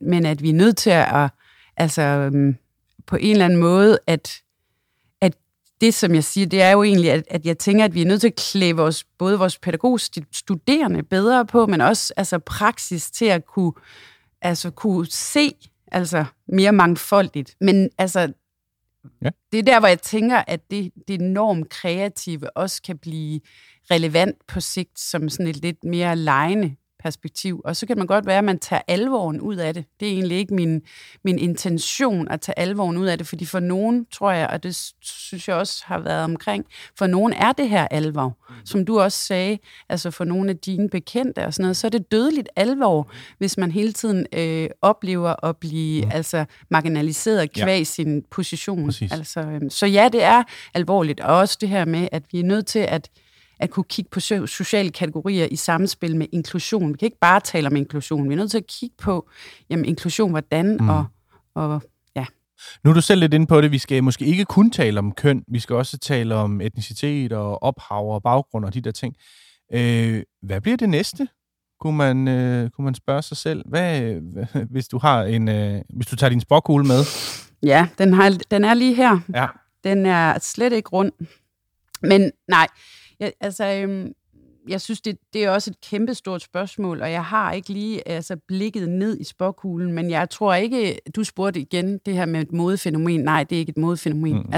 Men at vi er nødt til at, altså, på en eller anden måde, at det, som jeg siger, det er jo egentlig, at jeg tænker, at vi er nødt til at klæde både vores pædagogstuderende bedre på, men også altså, praksis til at kunne se altså, mere mangfoldigt. Men altså, det er der, hvor jeg tænker, at det enormt kreative også kan blive relevant på sigt, som sådan et lidt mere legende perspektiv. Og så kan man godt være, at man tager alvoren ud af det. Det er egentlig ikke min intention at tage alvoren ud af det, fordi for nogen, tror jeg, og det synes jeg også har været omkring, for nogen er det her alvor. Som du også sagde, altså for nogle af dine bekendte og sådan noget, så er det dødeligt alvor, hvis man hele tiden oplever at blive altså marginaliseret kvæg sin position. Altså, så ja, det er alvorligt. Og også det her med, at vi er nødt til at kunne kigge på sociale kategorier i samspil med inklusion. Vi kan ikke bare tale om inklusion. Vi er nødt til at kigge på, jamen, inklusion, hvordan og ja. Nu er du selv lidt inde på det. Vi skal måske ikke kun tale om køn. Vi skal også tale om etnicitet og ophav og baggrund og de der ting. Hvad bliver det næste? Kunne man spørge sig selv? Hvad hvis du har hvis du tager din spåkugle med? Ja, den er lige her. Ja. Den er slet ikke rund. Men nej. Jeg synes, det er også et kæmpestort spørgsmål, og jeg har ikke lige blikket ned i spåkuglen, men jeg tror ikke, du spurgte igen det her med et modefænomen. Nej, det er ikke et modefænomen.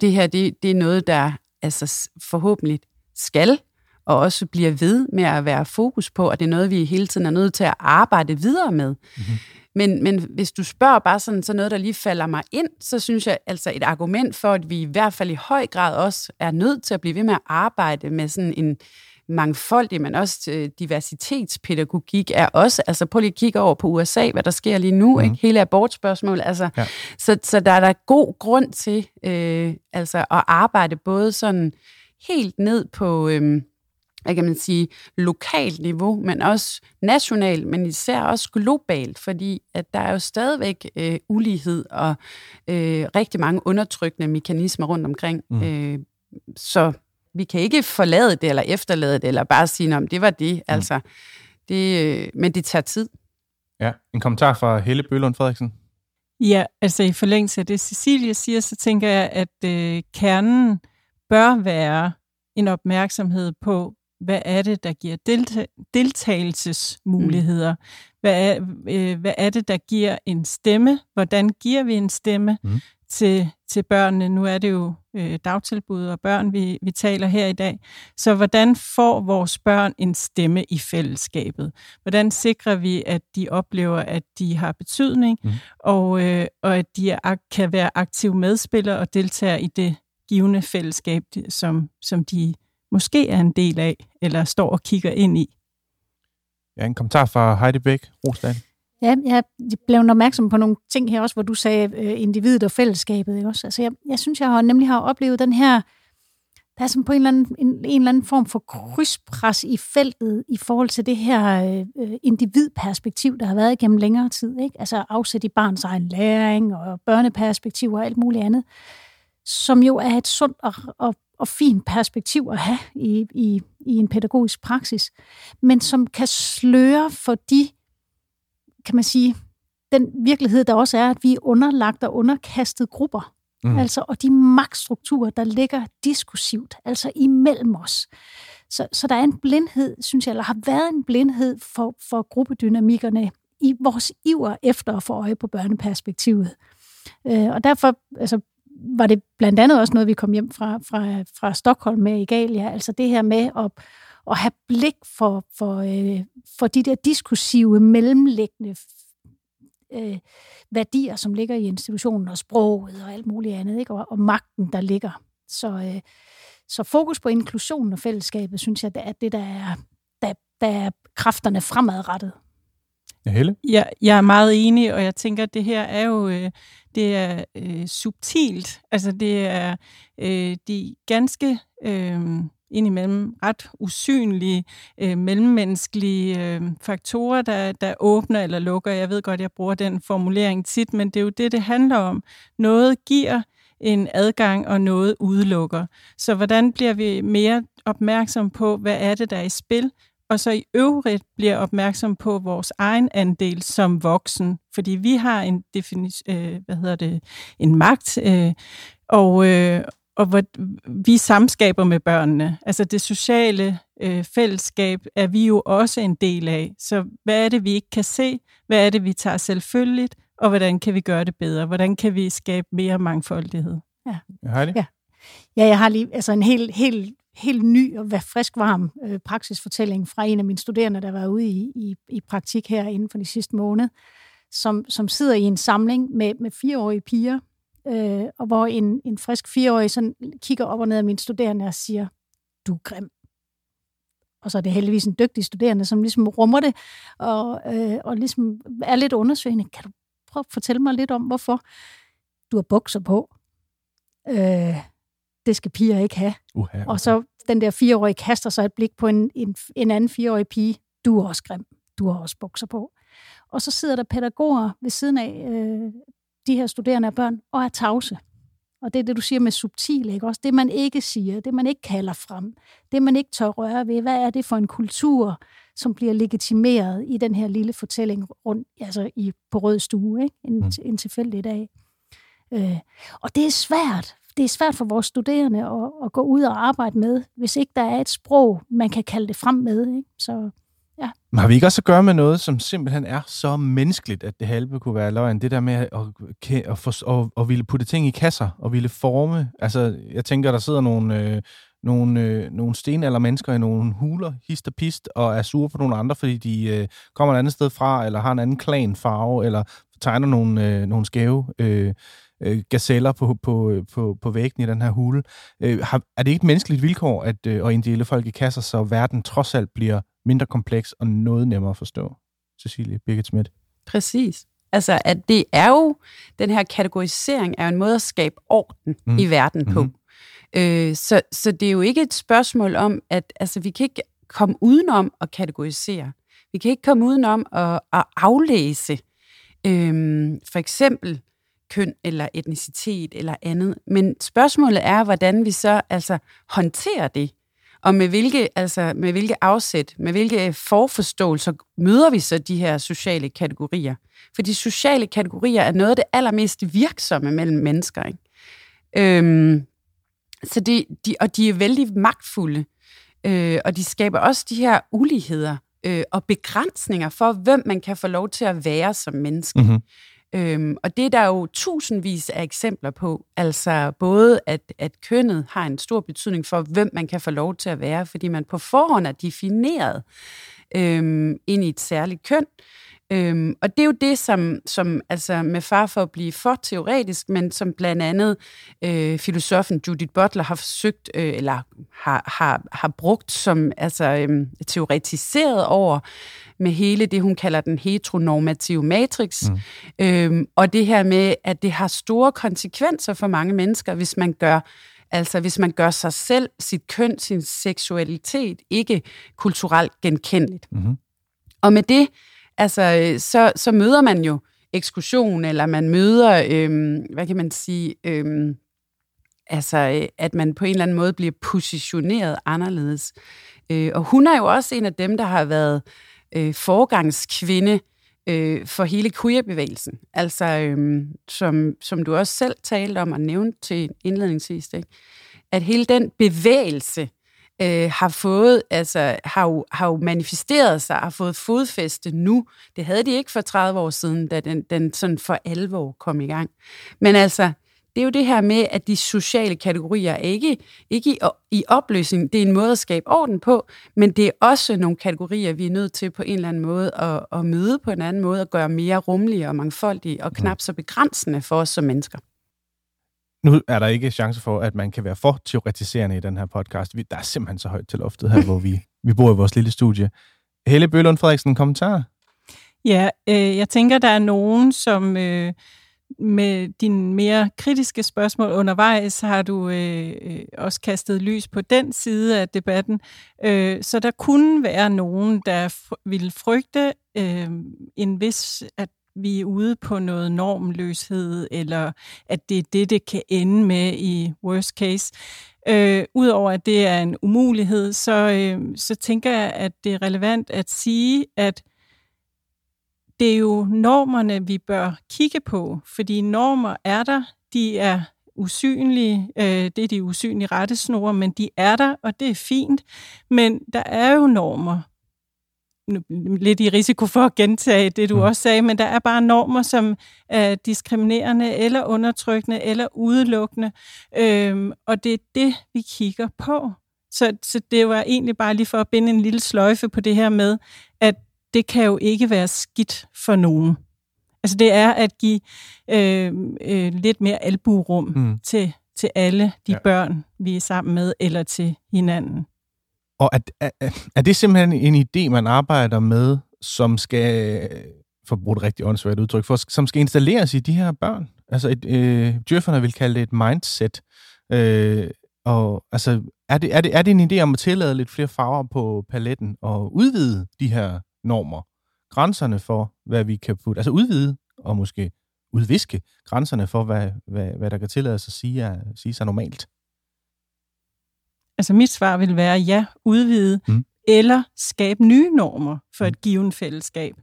Det her, det er noget, der altså, forhåbentlig skal, og også bliver ved med at være fokus på, og det er noget, vi hele tiden er nødt til at arbejde videre med. Men hvis du spørger bare sådan, så noget, der lige falder mig ind, så synes jeg altså et argument for, at vi i hvert fald i høj grad også er nødt til at blive ved med at arbejde med sådan en mangfoldig, men også diversitetspædagogik, er også, altså prøv lige at kigge over på USA, hvad der sker lige nu, ikke? Hele abortspørgsmålet, altså, så der er der god grund til altså at arbejde både sådan helt ned på hvad kan man sige, lokalt niveau, men også nationalt, men især også globalt, fordi at der er jo stadigvæk ulighed og rigtig mange undertrykkende mekanismer rundt omkring. Så vi kan ikke forlade det, eller efterlade det, eller bare sige, om det var det. Altså, men det tager tid. Ja, en kommentar fra Helle Bøgelund Frederiksen. Ja, altså i forlængelse af det, Cecilie siger, så tænker jeg, at kernen bør være en opmærksomhed på, hvad er det, der giver deltagelsesmuligheder? Hvad er det, der giver en stemme? Hvordan giver vi en stemme til, til børnene. Nu er det jo dagtilbud og børn, vi taler her i dag. Så hvordan får vores børn en stemme i fællesskabet? Hvordan sikrer vi, at de oplever, at de har betydning, og at de kan være aktive medspillere og deltager i det givende fællesskab, som de måske er en del af, eller står og kigger ind i? Ja, en kommentar fra Heidi Bæk Rosdal. Ja, jeg blev opmærksom på nogle ting her også, hvor du sagde individet og fællesskabet. Ikke også? Altså, jeg synes, jeg har oplevet den her, der er sådan på en eller anden form for krydspres i feltet i forhold til det her individperspektiv, der har været igennem længere tid. Ikke? Altså afsæt i barns egen læring og børneperspektiv og alt muligt andet, som jo er et sundt og fint perspektiv at have i en pædagogisk praksis, men som kan sløre for de, kan man sige, den virkelighed, der også er, at vi er underlagt og underkastet grupper. Altså, og de magtstrukturer, der ligger diskursivt, altså imellem os. Så der er en blindhed, synes jeg, eller har været en blindhed for gruppedynamikkerne i vores iver efter at få øje på børneperspektivet. Og derfor altså, var det blandt andet også noget, vi kom hjem fra Stockholm med Egalia, altså det her med at have blik for de der diskursive, mellemliggende værdier, som ligger i institutionen, og sproget og alt muligt andet, ikke? Og magten, der ligger. Så fokus på inklusionen og fællesskabet, synes jeg, det er det, der er kræfterne fremadrettet. Ja, Helle? Jeg er meget enig, og jeg tænker, at det her er jo subtilt. Altså, det er de ganske... indimellem ret usynlige, mellemmenneskelige faktorer, der åbner eller lukker. Jeg ved godt, jeg bruger den formulering tit, men det er jo det handler om. Noget giver en adgang, og noget udelukker. Så hvordan bliver vi mere opmærksom på, hvad er det, der er i spil? Og så i øvrigt bliver opmærksom på vores egen andel som voksen, fordi vi har en en magt, og hvor vi samskaber med børnene. Altså det sociale fællesskab er vi jo også en del af. Så hvad er det, vi ikke kan se? Hvad er det, vi tager selvfølgeligt? Og hvordan kan vi gøre det bedre? Hvordan kan vi skabe mere mangfoldighed? Ja, Heidi? Ja, jeg har lige altså en helt ny og friskvarm praksisfortælling fra en af mine studerende, der var ude i praktik her inden for de sidste måned, som sidder i en samling med 4-årige piger, og hvor en frisk 4-årig sådan kigger op og ned af mine studerende og siger, du er grim. Og så er det heldigvis en dygtig studerende, som ligesom rummer det, og ligesom er lidt undersøgende. Kan du prøve at fortælle mig lidt om, hvorfor du har bukser på? Det skal piger ikke have. Okay. Og så den der 4-årige kaster så et blik på en anden 4-årig pige. Du er også grim. Du har også bukser på. Og så sidder der pædagoger ved siden af de her studerende af børn, og er tavse. Og det er det, du siger med subtil, ikke også? Det, man ikke siger, det, man ikke kalder frem, det, man ikke tør røre ved. Hvad er det for en kultur, som bliver legitimeret i den her lille fortælling rundt, altså på Rød Stue, ikke? En tilfældig dag. Og det er svært. Det er svært for vores studerende at gå ud og arbejde med, hvis ikke der er et sprog, man kan kalde det frem med, ikke? Så... Ja. Men har vi ikke også at gøre med noget, som simpelthen er så menneskeligt, at det halve kunne være løgn? Det der med at ville putte ting i kasser, og ville forme. Altså, jeg tænker, der sidder nogle stenaldermennesker i nogle huler, hist og pist, og er sure på nogle andre, fordi de kommer et andet sted fra, eller har en anden klanfarve, eller tegner nogle skæve gazeller på væggen i den her hule. Er det ikke et menneskeligt vilkår, at inddele folk i kasser, så verden trods alt bliver mindre kompleks og noget nemmere at forstå? Cecilie Birket-Smith. Præcis. Altså, at det er jo, den her kategorisering er en måde at skabe orden i verden på. Så det er jo ikke et spørgsmål om, at altså, vi kan ikke komme udenom at kategorisere. Vi kan ikke komme udenom at aflæse for eksempel køn eller etnicitet eller andet. Men spørgsmålet er, hvordan vi så altså håndterer det, og med hvilke afsæt, med hvilke forforståelser møder vi så de her sociale kategorier. For de sociale kategorier er noget af det allermest virksomme mellem mennesker, ikke? Så de er vældig magtfulde, og de skaber også de her uligheder og begrænsninger for, hvem man kan få lov til at være som menneske. Og det er der jo tusindvis af eksempler på, altså både at kønnet har en stor betydning for, hvem man kan få lov til at være, fordi man på forhånd er defineret ind i et særligt køn. Og det er jo det, som altså med far for at blive for teoretisk, men som blandt andet filosofen Judith Butler har forsøgt, eller har brugt som teoretiseret over med hele det, hun kalder den heteronormative matrix. Mm. Og det her med, at det har store konsekvenser for mange mennesker, hvis man gør... Altså hvis man gør sig selv, sit køn, sin seksualitet ikke kulturelt genkendeligt. Mm-hmm. Og med det, altså så møder man jo eksklusion, eller man møder, hvad kan man sige, at man på en eller anden måde bliver positioneret anderledes. Og hun er jo også en af dem, der har været forgangskvinde for hele queer-bevægelsen, altså som du også selv talte om og nævnte til indledningsvis, ikke? At hele den bevægelse har manifesteret sig, har fået fodfæste nu. Det havde de ikke for 30 år siden, da den sådan for alvor kom i gang. Men altså, det er jo det her med, at de sociale kategorier ikke i opløsning. Det er en måde at skabe orden på, men det er også nogle kategorier, vi er nødt til på en eller anden måde at møde på en anden måde og gøre mere rummelige og mangfoldige og knap så begrænsende for os som mennesker. Nu er der ikke chance for, at man kan være for teoretiserende i den her podcast. Der er simpelthen så højt til loftet her, hvor vi bor i vores lille studie. Helle Bøgelund Frederiksen, kommentar? Ja, jeg tænker, der er nogen, som... med dine mere kritiske spørgsmål undervejs har du også kastet lys på den side af debatten. Så der kunne være nogen, der ville frygte en vis, at vi er ude på noget normløshed, eller at det er det kan ende med i worst case. Udover at det er en umulighed, så tænker jeg, at det er relevant at sige, at det er jo normerne, vi bør kigge på, fordi normer er der, de er usynlige, det er de usynlige rettesnore, men de er der, og det er fint, men der er jo normer. Lidt i risiko for at gentage det, du også sagde, men der er bare normer, som er diskriminerende, eller undertrykkende, eller udelukkende, og det er det, vi kigger på. Så det var egentlig bare lige for at binde en lille sløjfe på det her med, at det kan jo ikke være skidt for nogen. Altså det er at give lidt mere albuerum til alle de børn, vi er sammen med, eller til hinanden. Og er det simpelthen en idé, man arbejder med, som skal, for at bruge et rigtig åndssvagt udtryk, som skal installeres i de her børn? Altså djøfferne vil kalde det et mindset. Og altså er det en idé om at tillade lidt flere farver på paletten og udvide de her normer, grænserne for, hvad vi kan putte, altså udvide og måske udviske grænserne for, hvad der kan tillades at sige sig normalt? Altså mit svar vil være ja, udvide, eller skabe nye normer for et given fællesskab,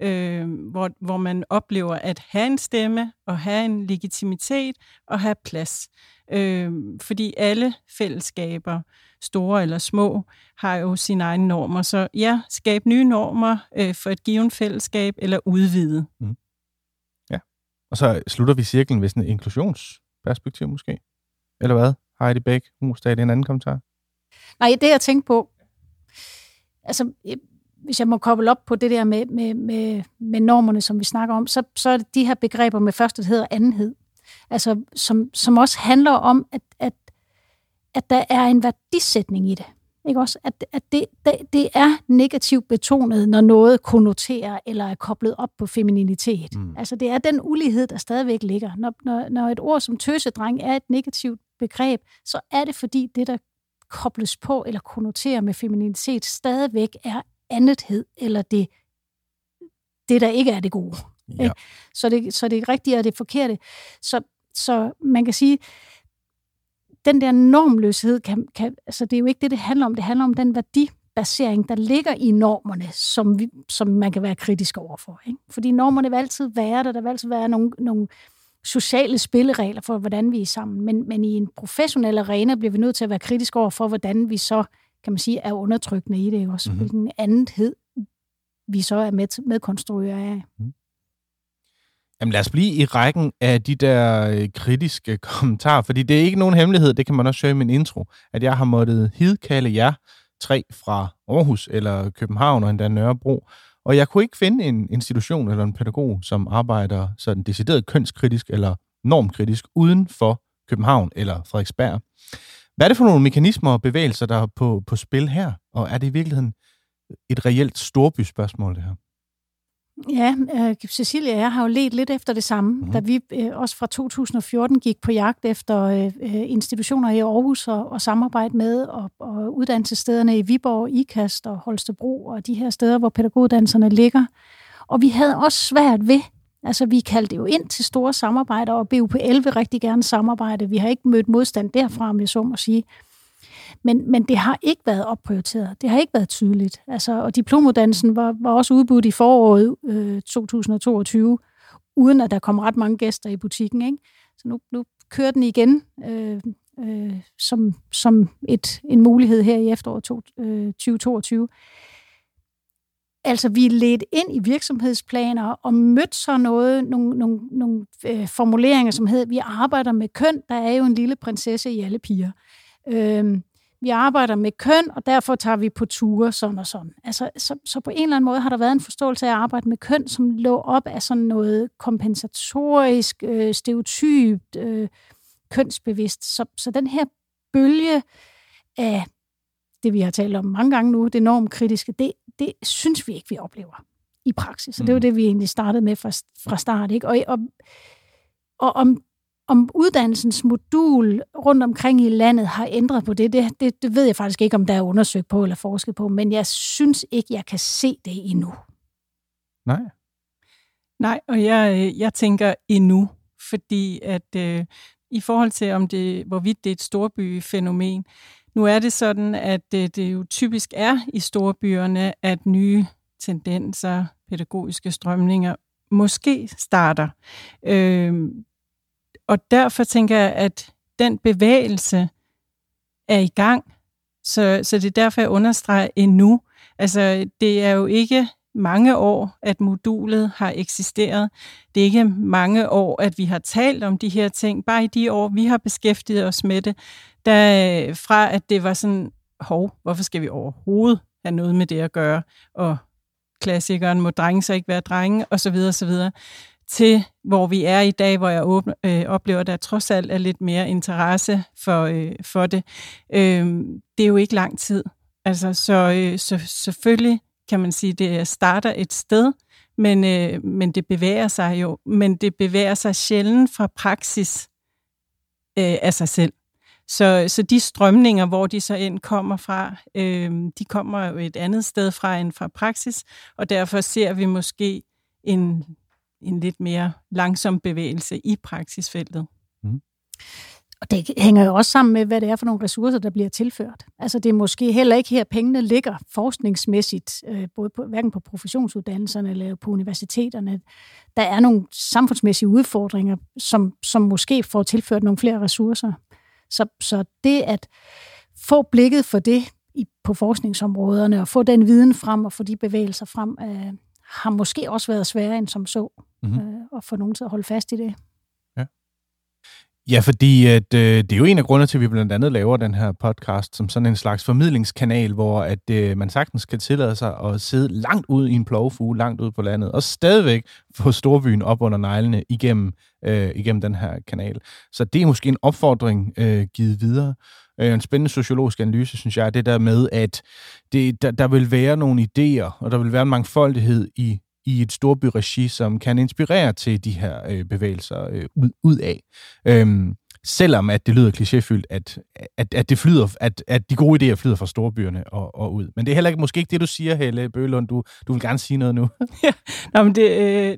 hvor man oplever at have en stemme og have en legitimitet og have plads. Fordi alle fællesskaber, store eller små, har jo sine egne normer. Så ja, skab nye normer for et givet fællesskab eller udvide. Mm. Ja, og så slutter vi cirklen med sådan et inklusionsperspektiv måske. Eller hvad? Heidi Bæk Rosdal, en anden kommentar? Nej, det jeg tænkte på, altså hvis jeg må koble op på det der med normerne, som vi snakker om, så er det de her begreber med førsthed og andenhed. Altså, som også handler om, at der er en værdisætning i det. Ikke også? At det er negativt betonet, når noget konnoterer eller er koblet op på femininitet. Mm. Altså, det er den ulighed, der stadigvæk ligger. Når et ord som tøsedreng er et negativt begreb, så er det fordi det, der kobles på eller konnoterer med femininitet, stadigvæk er andethed, eller det der ikke er det gode. Ja. Så det rigtige og det forkerte. Så man kan sige, den der normløshed, altså det er jo ikke det, det handler om. Det handler om den værdibasering, der ligger i normerne, som man kan være kritisk overfor. Ikke? Fordi normerne vil altid være der. Der vil altid være nogle sociale spilleregler for, hvordan vi er sammen. Men i en professionel arena bliver vi nødt til at være kritisk overfor, hvordan vi så, kan man sige, er undertrykkende i det også. Mm-hmm. Hvilken andenhed vi så er med konstruere af. Mm. Jamen lad os blive i rækken af de der kritiske kommentarer, fordi det er ikke nogen hemmelighed, det kan man også søge i min intro, at jeg har måttet hidkalde jer tre fra Aarhus eller København og endda Nørrebro, og jeg kunne ikke finde en institution eller en pædagog, som arbejder sådan decideret kønskritisk eller normkritisk uden for København eller Frederiksberg. Hvad er det for nogle mekanismer og bevægelser, der er på spil her, og er det i virkeligheden et reelt storbyspørgsmål, det her? Ja, Cecilie og jeg har jo ledt lidt efter det samme, da vi også fra 2014 gik på jagt efter institutioner i Aarhus og samarbejde med, og uddannelsesstederne i Viborg, Ikast og Holstebro og de her steder, hvor pædagoguddannelserne ligger. Og vi havde også svært ved, altså vi kaldte jo ind til store samarbejder, og BUPL vil rigtig gerne samarbejde. Vi har ikke mødt modstand derfra, om jeg så må sige. Men det har ikke været opprioriteret. Det har ikke været tydeligt. Altså, og diplomuddannelsen var også udbudt i foråret 2022, uden at der kom ret mange gæster i butikken. Ikke? Så nu kører den igen som en mulighed her i efteråret 2022. Altså, vi ledte ind i virksomhedsplaner og mødte så nogle formuleringer, som hedder, vi arbejder med køn, der er jo en lille prinsesse i alle piger. Vi arbejder med køn, og derfor tager vi på ture, sådan og sådan. Altså, så på en eller anden måde har der været en forståelse af at arbejde med køn, som lå op af sådan noget kompensatorisk, stereotypt, kønsbevidst. Så den her bølge af det, vi har talt om mange gange nu, det enormt kritiske, det synes vi ikke, vi oplever i praksis. Så det var det, vi egentlig startede med fra start. Ikke? Og om uddannelsens modul rundt omkring i landet har ændret på det ved jeg faktisk ikke, om der er undersøgt på eller forsket på, men jeg synes ikke, jeg kan se det endnu. Nej, og jeg tænker endnu, fordi at i forhold til, om det, hvorvidt det er et storbyfænomen, nu er det sådan, at det jo typisk er i storbyerne, at nye tendenser, pædagogiske strømninger, måske starter. Og derfor tænker jeg, at den bevægelse er i gang, så det er derfor, jeg understreger endnu. Altså, det er jo ikke mange år, at modulet har eksisteret. Det er ikke mange år, at vi har talt om de her ting. Bare i de år, vi har beskæftiget os med det, der, fra at det var sådan, hvorfor skal vi overhovedet have noget med det at gøre? Og klassikeren, må drenge så ikke være drenge? Og så videre, og så videre. Til hvor vi er i dag, hvor jeg oplever, at der trods alt er lidt mere interesse for det. Det er jo ikke lang tid. Altså, så selvfølgelig kan man sige, at det starter et sted, men det bevæger sig jo. Men det bevæger sig sjældent fra praksis af sig selv. Så de strømninger, hvor de så ind kommer fra, de kommer jo et andet sted fra end fra praksis, og derfor ser vi måske en lidt mere langsom bevægelse i praksisfeltet. Og det hænger jo også sammen med, hvad det er for nogle ressourcer, der bliver tilført. Altså det er måske heller ikke her, pengene ligger forskningsmæssigt, både på, hverken på professionsuddannelserne eller på universiteterne. Der er nogle samfundsmæssige udfordringer, som måske får tilført nogle flere ressourcer. Så det at få blikket for det på forskningsområderne, og få den viden frem og få de bevægelser frem, har måske også været sværere end som så, at få nogen til at holde fast i det. Ja, fordi at, det er jo en af grundene til, at vi blandt andet laver den her podcast som sådan en slags formidlingskanal, hvor at, man sagtens kan tillade sig at sidde langt ud i en plovfuge, langt ud på landet, og stadigvæk få storbyen op under neglene igennem den her kanal. Så det er måske en opfordring givet videre. En spændende sociologisk analyse, synes jeg, er det der med, at der vil være nogle idéer, og der vil være en mangfoldighed i et storbyregi, som kan inspirere til de her bevægelser ud af. Selvom at det lyder klichéfyldt, at det flyder, at de gode idéer flyder fra storbyerne og ud. Men det er heller ikke, måske ikke det, du siger, Helle Bøgelund. Du vil gerne sige noget nu. Ja, nå, men det,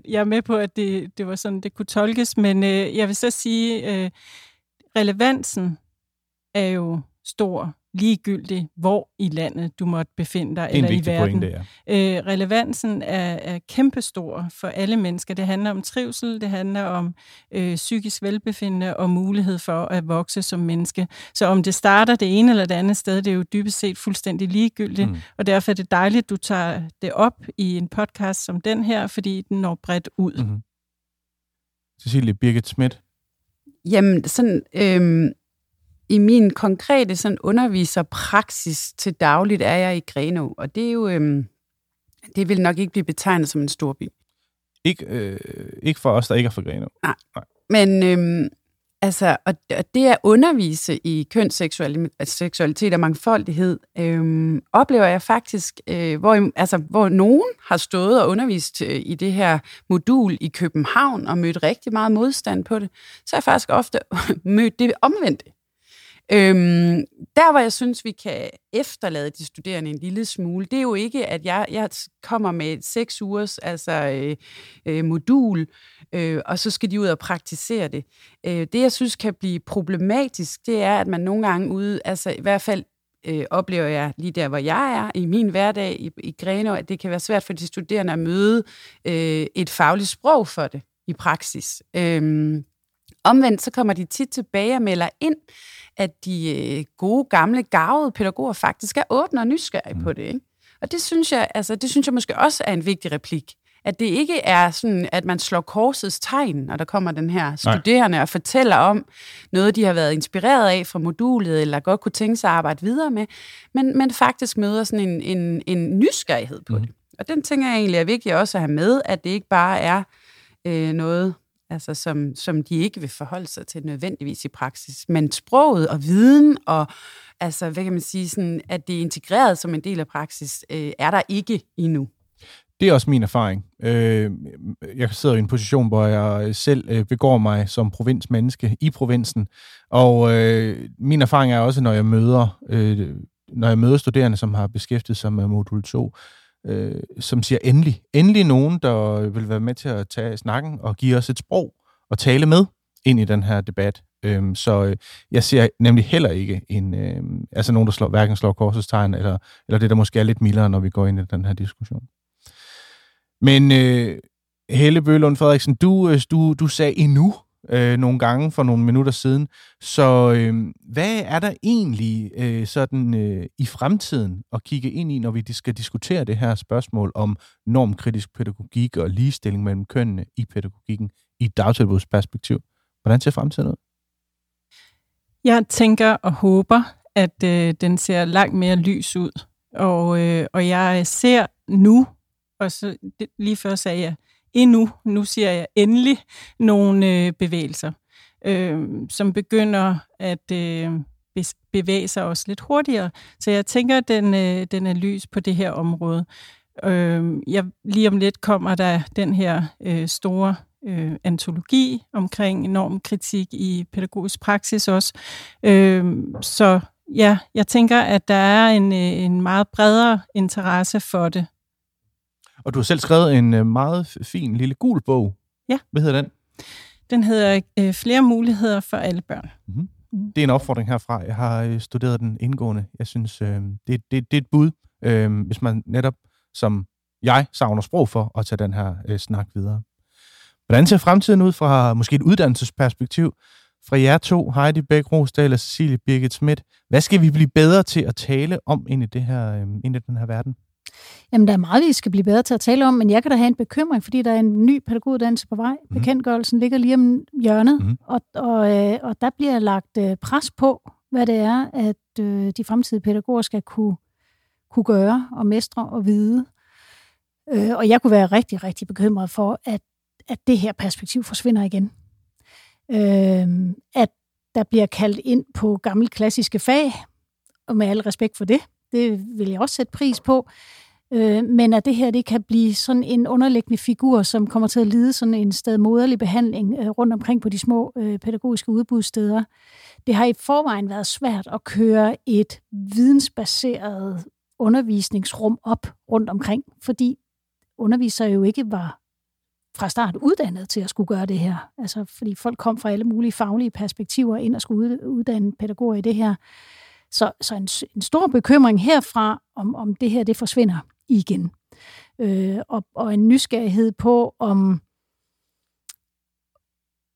jeg er med på, at det var sådan, det kunne tolkes, men jeg vil så sige, relevansen er jo stor, ligegyldig, hvor i landet du måtte befinde dig, eller i verden. Pointe, ja. Relevansen er kæmpestor for alle mennesker. Det handler om trivsel, det handler om psykisk velbefindende og mulighed for at vokse som menneske. Så om det starter det ene eller det andet sted, det er jo dybest set fuldstændig ligegyldigt, og derfor er det dejligt, at du tager det op i en podcast som den her, fordi den når bredt ud. Cecilie Birket-Smith? Jamen, sådan, i min konkrete sådan, underviserpraksis til dagligt er jeg i Grenaa, og det er jo, det vil nok ikke blive betegnet som en storby. Ikke for os, der ikke er fra Grenaa. Nej. Men altså, og det at undervise i kønsseksualitet og mangfoldighed, oplever jeg faktisk, hvor nogen har stået og undervist i det her modul i København og mødt rigtig meget modstand på det, så har jeg faktisk ofte mødt det omvendte. Der, hvor jeg synes, vi kan efterlade de studerende en lille smule, det er jo ikke, at jeg kommer med 6 ugers modul, og så skal de ud og praktisere det. Det, jeg synes, kan blive problematisk, det er, at man nogle gange ude, altså i hvert fald oplever jeg lige der, hvor jeg er, i min hverdag i Grenaa, at det kan være svært for de studerende at møde et fagligt sprog for det i praksis. Omvendt så kommer de tit tilbage og melder ind, at de gode, gamle, garvede pædagoger faktisk er åbne og nysgerrige på det. Ikke? Og det synes jeg, måske også er en vigtig replik. At det ikke er sådan, at man slår korsets tegn, når der kommer den her studerende og fortæller om noget, de har været inspireret af fra modulet, eller godt kunne tænke sig at arbejde videre med, men faktisk møder sådan en nysgerrighed på det. Og den tænker jeg egentlig er vigtigt også at have med, at det ikke bare er noget... altså som de ikke vil forholde sig til nødvendigvis i praksis, men sproget og viden og altså hvad kan man sige sådan, at det er integreret som en del af praksis, er der ikke endnu. Det er også min erfaring. Jeg sidder i en position, hvor jeg selv begår mig som provinsmenneske i provinsen, og min erfaring er også, når jeg møder studerende, som har beskæftiget sig med modul 2, som siger endelig nogen, der vil være med til at tage snakken og give os et sprog og tale med ind i den her debat. Så jeg ser nemlig heller ikke nogen, der hverken slår korsestegn, eller det, der måske er lidt mildere, når vi går ind i den her diskussion. Men Helle Bøgelund Frederiksen, du sagde endnu nogle gange for nogle minutter siden, så hvad er der egentlig i fremtiden at kigge ind i, når vi skal diskutere det her spørgsmål om normkritisk pædagogik og ligestilling mellem kønnene i pædagogikken i et dagtilbudsperspektiv? Hvordan ser fremtiden ud? Jeg tænker og håber, at den ser langt mere lys ud, og jeg ser nu, og så lige før sagde jeg, nu siger jeg endelig, nogle bevægelser, som begynder at bevæge sig også lidt hurtigere. Så jeg tænker, at den er lys på det her område. Lige om lidt kommer der den her store antologi omkring normkritik i pædagogisk praksis også. Så ja, jeg tænker, at der er en meget bredere interesse for det. Og du har selv skrevet en meget fin lille gul bog. Ja. Hvad hedder den? Den hedder Flere muligheder for alle børn. Mm-hmm. Det er en opfordring herfra. Jeg har studeret den indgående. Jeg synes, det er et bud, hvis man netop, som jeg, savner sprog for at tage den her snak videre. Hvordan ser fremtiden ud fra måske et uddannelsesperspektiv? Fra jer to, Heidi Bæk Rosdal og Cecilie Birket-Smith. Hvad skal vi blive bedre til at tale om ind i den her verden? Jamen, der er meget, vi skal blive bedre til at tale om, men jeg kan da have en bekymring, fordi der er en ny pædagoguddannelse på vej. Bekendtgørelsen ligger lige om hjørnet, og der bliver lagt pres på, hvad det er, at de fremtidige pædagoger skal kunne gøre og mestre og vide. Og jeg kunne være rigtig, rigtig bekymret for, at det her perspektiv forsvinder igen. At der bliver kaldt ind på gamle klassiske fag, og med al respekt for det, det vil jeg også sætte pris på. Men at det her, det kan blive sådan en underliggende figur, som kommer til at lide sådan en stedmoderlig behandling rundt omkring på de små pædagogiske udbudssteder. Det har i forvejen været svært at køre et vidensbaseret undervisningsrum op rundt omkring, fordi undervisere jo ikke var fra start uddannet til at skulle gøre det her. Altså, fordi folk kom fra alle mulige faglige perspektiver ind og skulle uddanne pædagoger i det her. Så en stor bekymring herfra, om det her, det forsvinder igen. Og en nysgerrighed på,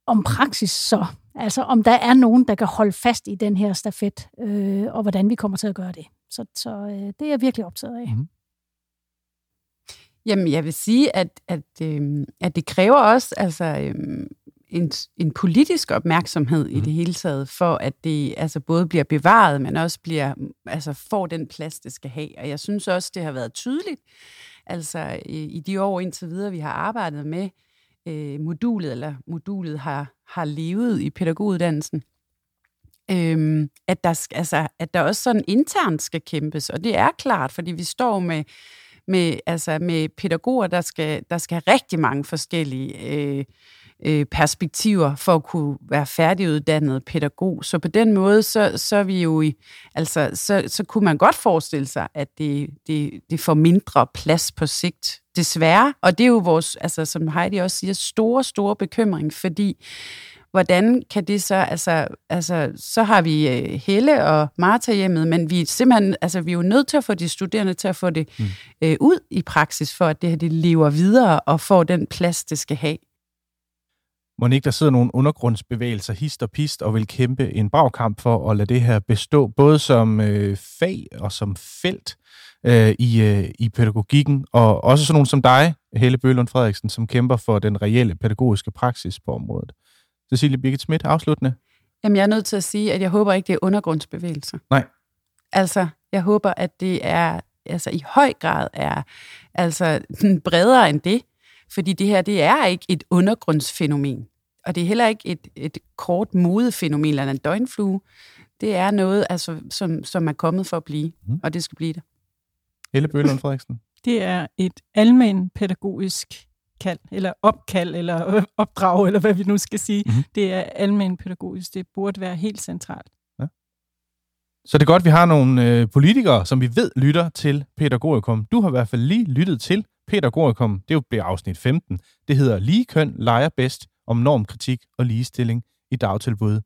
om praksis så. Altså, om der er nogen, der kan holde fast i den her stafet, og hvordan vi kommer til at gøre det. Så det er jeg virkelig optaget af. Mm. Jamen, jeg vil sige, at det kræver også, en politisk opmærksomhed i det hele taget, for at det altså både bliver bevaret, men også bliver, altså får den plads, det skal have. Og jeg synes også, det har været tydeligt, altså i de år indtil videre, vi har arbejdet med modulet, eller modulet har levet i pædagoguddannelsen, at der også sådan internt skal kæmpes. Og det er klart, fordi vi står med pædagoger, der skal have rigtig mange forskellige perspektiver for at kunne være færdiguddannet pædagog. Så på den måde, så er vi jo så kunne man godt forestille sig, at det får mindre plads på sigt, desværre. Og det er jo vores, altså som Heidi også siger, store bekymring, fordi hvordan kan det så, altså så har vi Helle og Martha-hjemmet, men vi er simpelthen, altså vi er jo nødt til at få de studerende til at få det ud i praksis, for at det her, det lever videre og får den plads, det skal have. Mon ikke der sidder nogle undergrundsbevægelser hist og pist og vil kæmpe en bagkamp for at lade det her bestå, både som fag og som felt i pædagogikken, og også sådan nogen som dig, Helle Bøgelund Frederiksen, som kæmper for den reelle pædagogiske praksis på området. Cecilie Birket-Smith, afsluttende. Jamen, jeg er nødt til at sige, at jeg håber ikke, det er undergrundsbevægelser. Nej. Altså, jeg håber, at det er, altså i høj grad er, altså bredere end det, fordi det her, det er ikke et undergrundsfænomen, og det er heller ikke et kort modefænomen eller en døgnflue. Det er noget, altså, som er kommet for at blive, og det skal blive det. Helle Bøgelund Frederiksen. Det er et almen pædagogisk kald, eller opkald, eller opdrag, eller hvad vi nu skal sige. Mm-hmm. Det er almenpædagogisk. Det burde være helt centralt. Ja. Så det er godt, vi har nogle politikere, som vi ved lytter til Pædagogikum. Du har i hvert fald lige lyttet til Pædagogikum. Det bliver afsnit 15. Det hedder Lige køn leger bedst om normkritik og ligestilling i dagtilbud.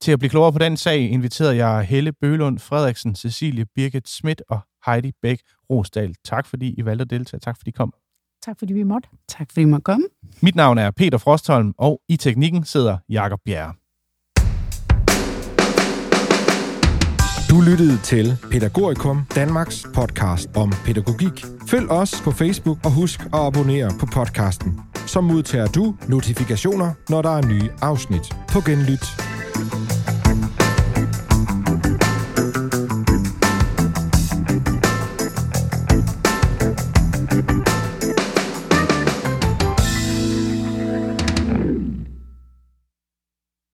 Til at blive klogere på den sag, inviterede jeg Helle Bøgelund Frederiksen, Cecilie Birket-Smith og Heidi Bæk Rosdal. Tak fordi I valgte at deltage. Tak fordi I kom. Tak fordi vi måtte. Tak fordi I måtte komme. Mit navn er Peter Frostholm, og i teknikken sidder Jakob Bjerre. Du lyttede til Pædagogikum, Danmarks podcast om pædagogik. Følg os på Facebook og husk at abonnere på podcasten. Så modtager du notifikationer, når der er nye afsnit. På genlyt.